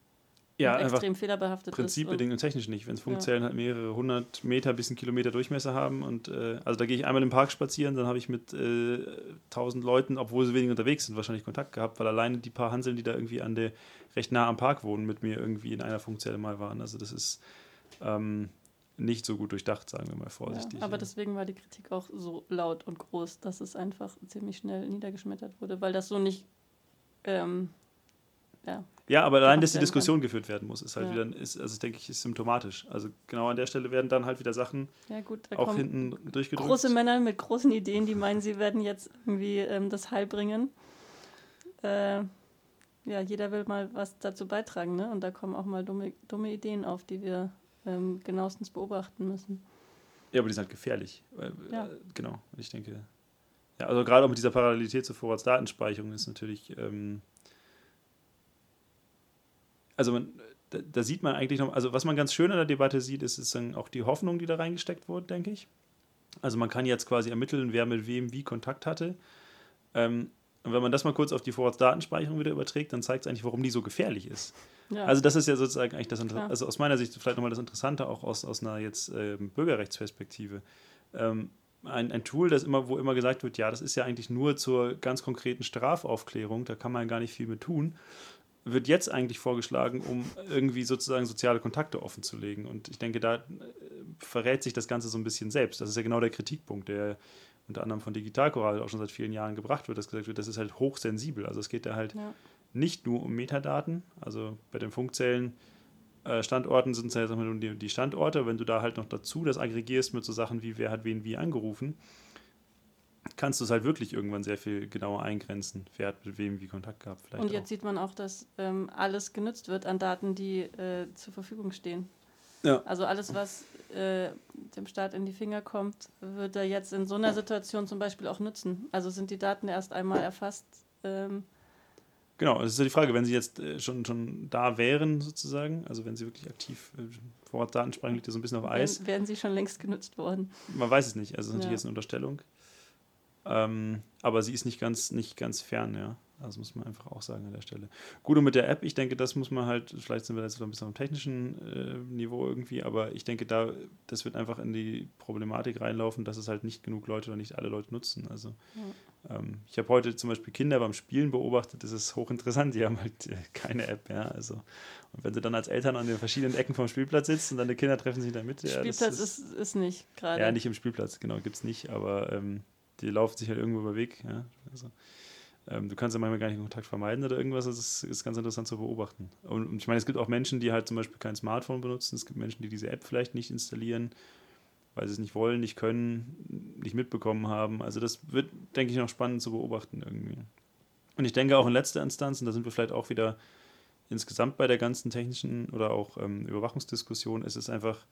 Ja, extrem fehlerbehaftet prinzipbedingt und technisch nicht. Wenn es funktionieren, ja, halt mehrere 100 Meter bis 1 Kilometer Durchmesser haben und also da gehe ich einmal im Park spazieren, dann habe ich mit 1000 Leuten, obwohl sie wenig unterwegs sind, wahrscheinlich Kontakt gehabt, weil alleine die paar Hanseln, die da irgendwie recht nah am Park wohnen, mit mir irgendwie in einer Funkzelle mal waren. Also das ist nicht so gut durchdacht, sagen wir mal vorsichtig. Ja, aber deswegen war die Kritik auch so laut und groß, dass es einfach ziemlich schnell niedergeschmettert wurde, weil das so nicht ja, aber allein, dass die Diskussion geführt werden muss, ist halt wieder, also denke ich, ist symptomatisch. Also genau an der Stelle werden dann halt wieder Sachen auch hinten durchgedrückt. Große Männer mit großen Ideen, die meinen, sie werden jetzt irgendwie das Heil bringen. Ja, jeder will mal was dazu beitragen, ne? Und da kommen auch mal dumme Ideen auf, die wir genauestens beobachten müssen. Ja, aber die sind halt gefährlich. Ja. Genau, ich denke. Ja, also gerade auch mit dieser Parallelität zur Vorratsdatenspeicherung ist natürlich... Also da sieht man eigentlich noch, also was man ganz schön in der Debatte sieht, ist dann auch die Hoffnung, die da reingesteckt wurde, denke ich. Also man kann jetzt quasi ermitteln, wer mit wem wie Kontakt hatte. Und wenn man das mal kurz auf die Vorratsdatenspeicherung wieder überträgt, dann zeigt es eigentlich, warum die so gefährlich ist. Ja. Also das ist ja sozusagen eigentlich das, also aus meiner Sicht vielleicht nochmal das Interessante, auch aus einer jetzt Bürgerrechtsperspektive. Ein Tool, wo immer gesagt wird, ja, das ist ja eigentlich nur zur ganz konkreten Strafaufklärung, da kann man gar nicht viel mit tun, wird jetzt eigentlich vorgeschlagen, um irgendwie sozusagen soziale Kontakte offenzulegen. Und ich denke, da verrät sich das Ganze so ein bisschen selbst. Das ist ja genau der Kritikpunkt, der unter anderem von Digitalcourage auch schon seit vielen Jahren gebracht wird, dass gesagt wird, das ist halt hochsensibel. Also es geht da halt nicht nur um Metadaten. Also bei den Funkzellen Standorten sind es ja jetzt nur die Standorte. Wenn du da halt noch dazu das aggregierst mit so Sachen wie, wer hat wen wie angerufen, kannst du es halt wirklich irgendwann sehr viel genauer eingrenzen, wer hat mit wem wie Kontakt gehabt. Vielleicht und jetzt auch. Sieht man auch, dass alles genutzt wird an Daten, die zur Verfügung stehen. Ja. Also alles, was dem Staat in die Finger kommt, wird er jetzt in so einer Situation zum Beispiel auch nutzen. Also sind die Daten erst einmal erfasst. Genau, das ist ja die Frage, wenn sie jetzt schon da wären sozusagen, also wenn sie wirklich aktiv Vorratsdatenspeicherung liegt ja so ein bisschen auf Eis. Wären sie schon längst genutzt worden. Man weiß es nicht, also das ist natürlich jetzt eine Unterstellung. Aber sie ist nicht ganz fern, ja. Das muss man einfach auch sagen an der Stelle. Gut, und mit der App, ich denke, das muss man halt, vielleicht sind wir jetzt noch ein bisschen auf dem technischen Niveau irgendwie, aber ich denke, das wird einfach in die Problematik reinlaufen, dass es halt nicht genug Leute oder nicht alle Leute nutzen. Also ich habe heute zum Beispiel Kinder beim Spielen beobachtet, das ist hochinteressant, die haben halt keine App, ja. Also, und wenn sie dann als Eltern an den verschiedenen Ecken vom Spielplatz sitzen und dann die Kinder treffen sich in der Mitte. Spielplatz ja, das ist nicht gerade. Ja, nicht im Spielplatz, genau, gibt es nicht, aber... die laufen sich halt irgendwo über den Weg. Ja? Also, du kannst ja manchmal gar nicht Kontakt vermeiden oder irgendwas. Das ist ganz interessant zu beobachten. Und ich meine, es gibt auch Menschen, die halt zum Beispiel kein Smartphone benutzen. Es gibt Menschen, die diese App vielleicht nicht installieren, weil sie es nicht wollen, nicht können, nicht mitbekommen haben. Also das wird, denke ich, noch spannend zu beobachten irgendwie. Und ich denke auch in letzter Instanz, und da sind wir vielleicht auch wieder insgesamt bei der ganzen technischen oder auch Überwachungsdiskussion, es ist einfach...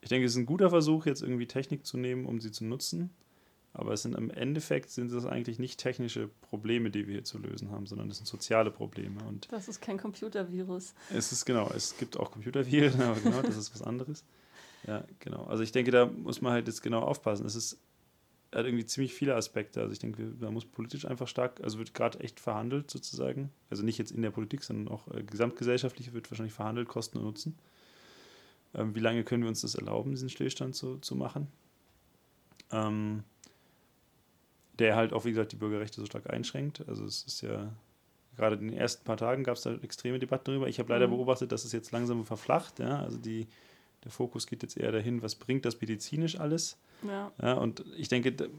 Ich denke, es ist ein guter Versuch, jetzt irgendwie Technik zu nehmen, um sie zu nutzen. Aber es sind im Endeffekt das eigentlich nicht technische Probleme, die wir hier zu lösen haben, sondern es sind soziale Probleme. Und das ist kein Computervirus. Es gibt auch Computerviren, aber genau, das ist was anderes. Ja, genau. Also ich denke, da muss man halt jetzt genau aufpassen. Es hat irgendwie ziemlich viele Aspekte. Also ich denke, da muss politisch einfach stark, also wird gerade echt verhandelt sozusagen. Also nicht jetzt in der Politik, sondern auch gesamtgesellschaftlich wird wahrscheinlich verhandelt, Kosten und Nutzen. Wie lange können wir uns das erlauben, diesen Stillstand zu machen? Der halt auch, wie gesagt, die Bürgerrechte so stark einschränkt. Also es ist ja, gerade in den ersten paar Tagen gab es da extreme Debatten darüber. Ich habe leider beobachtet, dass es jetzt langsam verflacht. Ja? Also der Fokus geht jetzt eher dahin, was bringt das medizinisch alles? Ja. Ja, und ich denke,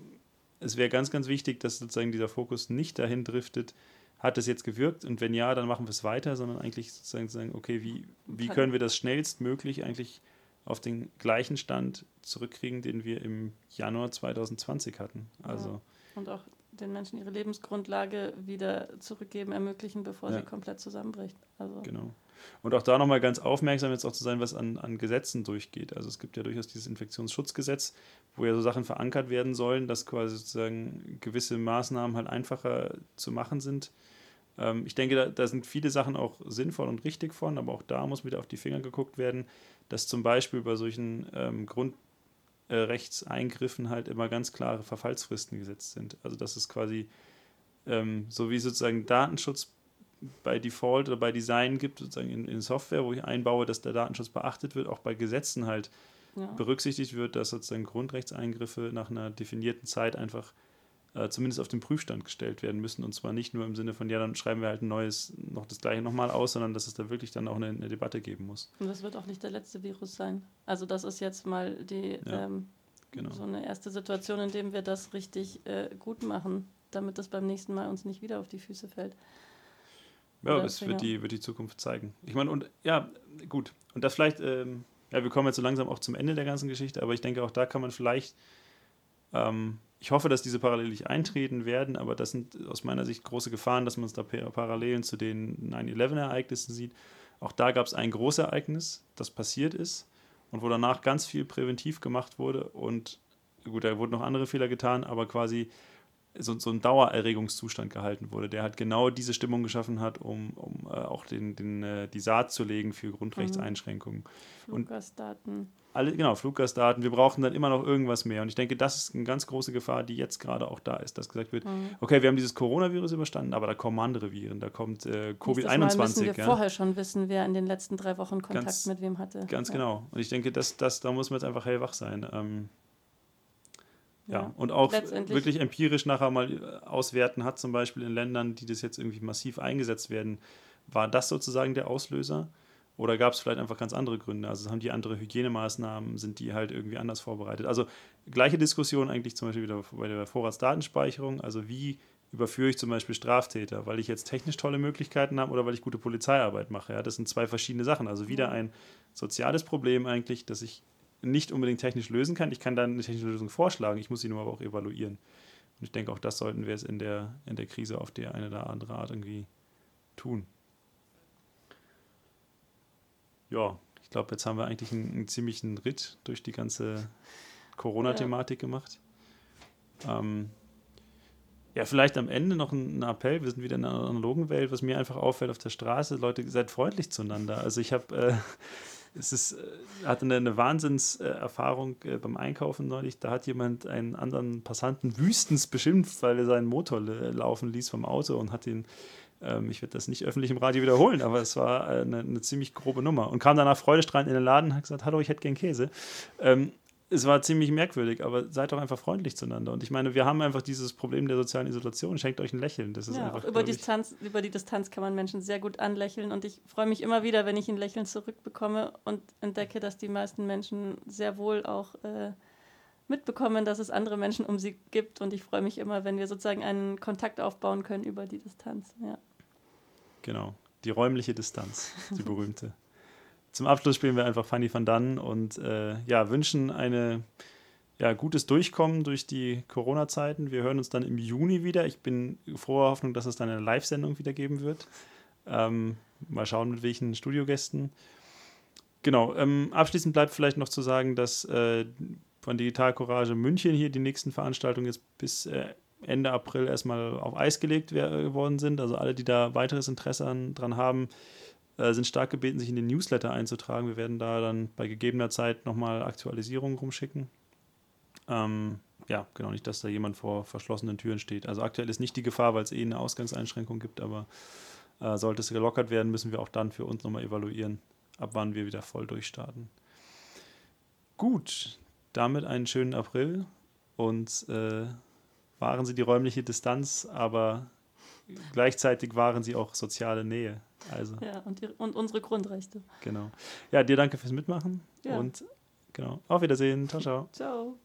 es wäre ganz, ganz wichtig, dass sozusagen dieser Fokus nicht dahin driftet, hat das jetzt gewirkt und wenn ja, dann machen wir es weiter, sondern eigentlich sozusagen sagen, okay, wie können wir das schnellstmöglich eigentlich auf den gleichen Stand zurückkriegen, den wir im Januar 2020 hatten. Also ja. Und auch den Menschen ihre Lebensgrundlage wieder zurückgeben, ermöglichen, bevor sie komplett zusammenbricht. Also. Genau. Und auch da nochmal ganz aufmerksam jetzt auch zu sein, was an Gesetzen durchgeht. Also es gibt ja durchaus dieses Infektionsschutzgesetz, wo ja so Sachen verankert werden sollen, dass quasi sozusagen gewisse Maßnahmen halt einfacher zu machen sind. Ich denke, da sind viele Sachen auch sinnvoll und richtig von, aber auch da muss wieder auf die Finger geguckt werden, dass zum Beispiel bei solchen Grundrechtseingriffen halt immer ganz klare Verfallsfristen gesetzt sind. Also dass es quasi so wie sozusagen Datenschutz bei Default oder bei Design gibt, sozusagen in Software, wo ich einbaue, dass der Datenschutz beachtet wird, auch bei Gesetzen halt berücksichtigt wird, dass sozusagen Grundrechtseingriffe nach einer definierten Zeit einfach zumindest auf den Prüfstand gestellt werden müssen, und zwar nicht nur im Sinne von, ja, dann schreiben wir halt ein neues, noch das gleiche nochmal aus, sondern dass es da wirklich dann auch eine Debatte geben muss. Und das wird auch nicht der letzte Virus sein. Also das ist jetzt mal die so eine erste Situation, in der wir das richtig gut machen, damit das beim nächsten Mal uns nicht wieder auf die Füße fällt. Ja, das wird die Zukunft zeigen. Ich meine, und ja, gut. Und das vielleicht, wir kommen jetzt so langsam auch zum Ende der ganzen Geschichte, aber ich denke, auch da kann man vielleicht, ich hoffe, dass diese parallel nicht eintreten werden, aber das sind aus meiner Sicht große Gefahren, dass man es da Parallelen zu den 9/11-Ereignissen sieht. Auch da gab es ein Großereignis, das passiert ist und wo danach ganz viel präventiv gemacht wurde. Und gut, da wurden noch andere Fehler getan, aber quasi so ein Dauererregungszustand gehalten wurde, der halt genau diese Stimmung geschaffen hat, um auch die Saat zu legen für Grundrechtseinschränkungen. Fluggastdaten. Fluggastdaten. Wir brauchen dann immer noch irgendwas mehr. Und ich denke, das ist eine ganz große Gefahr, die jetzt gerade auch da ist, dass gesagt wird, okay, wir haben dieses Coronavirus überstanden, aber da kommen andere Viren, da kommt Covid-21. Das müssen wir vorher schon wissen, wer in den letzten 3 Wochen Kontakt mit wem hatte. Ganz genau. Und ich denke, da muss man jetzt einfach hellwach sein. Ja, und auch wirklich empirisch nachher mal auswerten, hat zum Beispiel in Ländern, die das jetzt irgendwie massiv eingesetzt werden, war das sozusagen der Auslöser? Oder gab es vielleicht einfach ganz andere Gründe? Also haben die andere Hygienemaßnahmen, sind die halt irgendwie anders vorbereitet? Also gleiche Diskussion eigentlich zum Beispiel wieder bei der Vorratsdatenspeicherung. Also wie überführe ich zum Beispiel Straftäter? Weil ich jetzt technisch tolle Möglichkeiten habe oder weil ich gute Polizeiarbeit mache? Ja, das sind 2 verschiedene Sachen. Also wieder ein soziales Problem eigentlich, dass ich nicht unbedingt technisch lösen kann. Ich kann dann eine technische Lösung vorschlagen, ich muss sie nur aber auch evaluieren. Und ich denke, auch das sollten wir jetzt in der Krise auf die eine oder andere Art irgendwie tun. Ja, ich glaube, jetzt haben wir eigentlich einen ziemlichen Ritt durch die ganze Corona-Thematik gemacht. Vielleicht am Ende noch ein Appell. Wir sind wieder in einer analogen Welt, was mir einfach auffällt auf der Straße. Leute, seid freundlich zueinander. Also ich habe... hatte eine Wahnsinnserfahrung beim Einkaufen neulich. Da hat jemand einen anderen Passanten wüstens beschimpft, weil er seinen Motor laufen ließ vom Auto und hat ihn, ich werde das nicht öffentlich im Radio wiederholen, aber es war eine ziemlich grobe Nummer. Und kam danach freudestrahlend in den Laden und hat gesagt, hallo, ich hätte gern Käse. Es war ziemlich merkwürdig, aber seid doch einfach freundlich zueinander. Und ich meine, wir haben einfach dieses Problem der sozialen Isolation. Schenkt euch ein Lächeln. Das ist einfach, über die Distanz kann man Menschen sehr gut anlächeln. Und ich freue mich immer wieder, wenn ich ein Lächeln zurückbekomme und entdecke, dass die meisten Menschen sehr wohl auch mitbekommen, dass es andere Menschen um sie gibt. Und ich freue mich immer, wenn wir sozusagen einen Kontakt aufbauen können über die Distanz. Ja. Genau, die räumliche Distanz, die berühmte. Zum Abschluss spielen wir einfach Fanny van Dannen und wünschen ein gutes Durchkommen durch die Corona-Zeiten. Wir hören uns dann im Juni wieder. Ich bin froher Hoffnung, dass es dann eine Live-Sendung wieder geben wird. Mal schauen, mit welchen Studiogästen. Genau, abschließend bleibt vielleicht noch zu sagen, dass von Digitalcourage München hier die nächsten Veranstaltungen jetzt bis Ende April erstmal auf Eis gelegt worden sind. Also alle, die da weiteres Interesse dran haben, sind stark gebeten, sich in den Newsletter einzutragen. Wir werden da dann bei gegebener Zeit nochmal Aktualisierungen rumschicken. Nicht, dass da jemand vor verschlossenen Türen steht. Also aktuell ist nicht die Gefahr, weil es eine Ausgangseinschränkung gibt, aber sollte es gelockert werden, müssen wir auch dann für uns nochmal evaluieren, ab wann wir wieder voll durchstarten. Gut, damit einen schönen April und wahren Sie die räumliche Distanz, aber gleichzeitig wahren Sie auch soziale Nähe. Also. Ja, und unsere Grundrechte. Genau. Ja, dir danke fürs Mitmachen und auf Wiedersehen. Ciao, ciao. Ciao.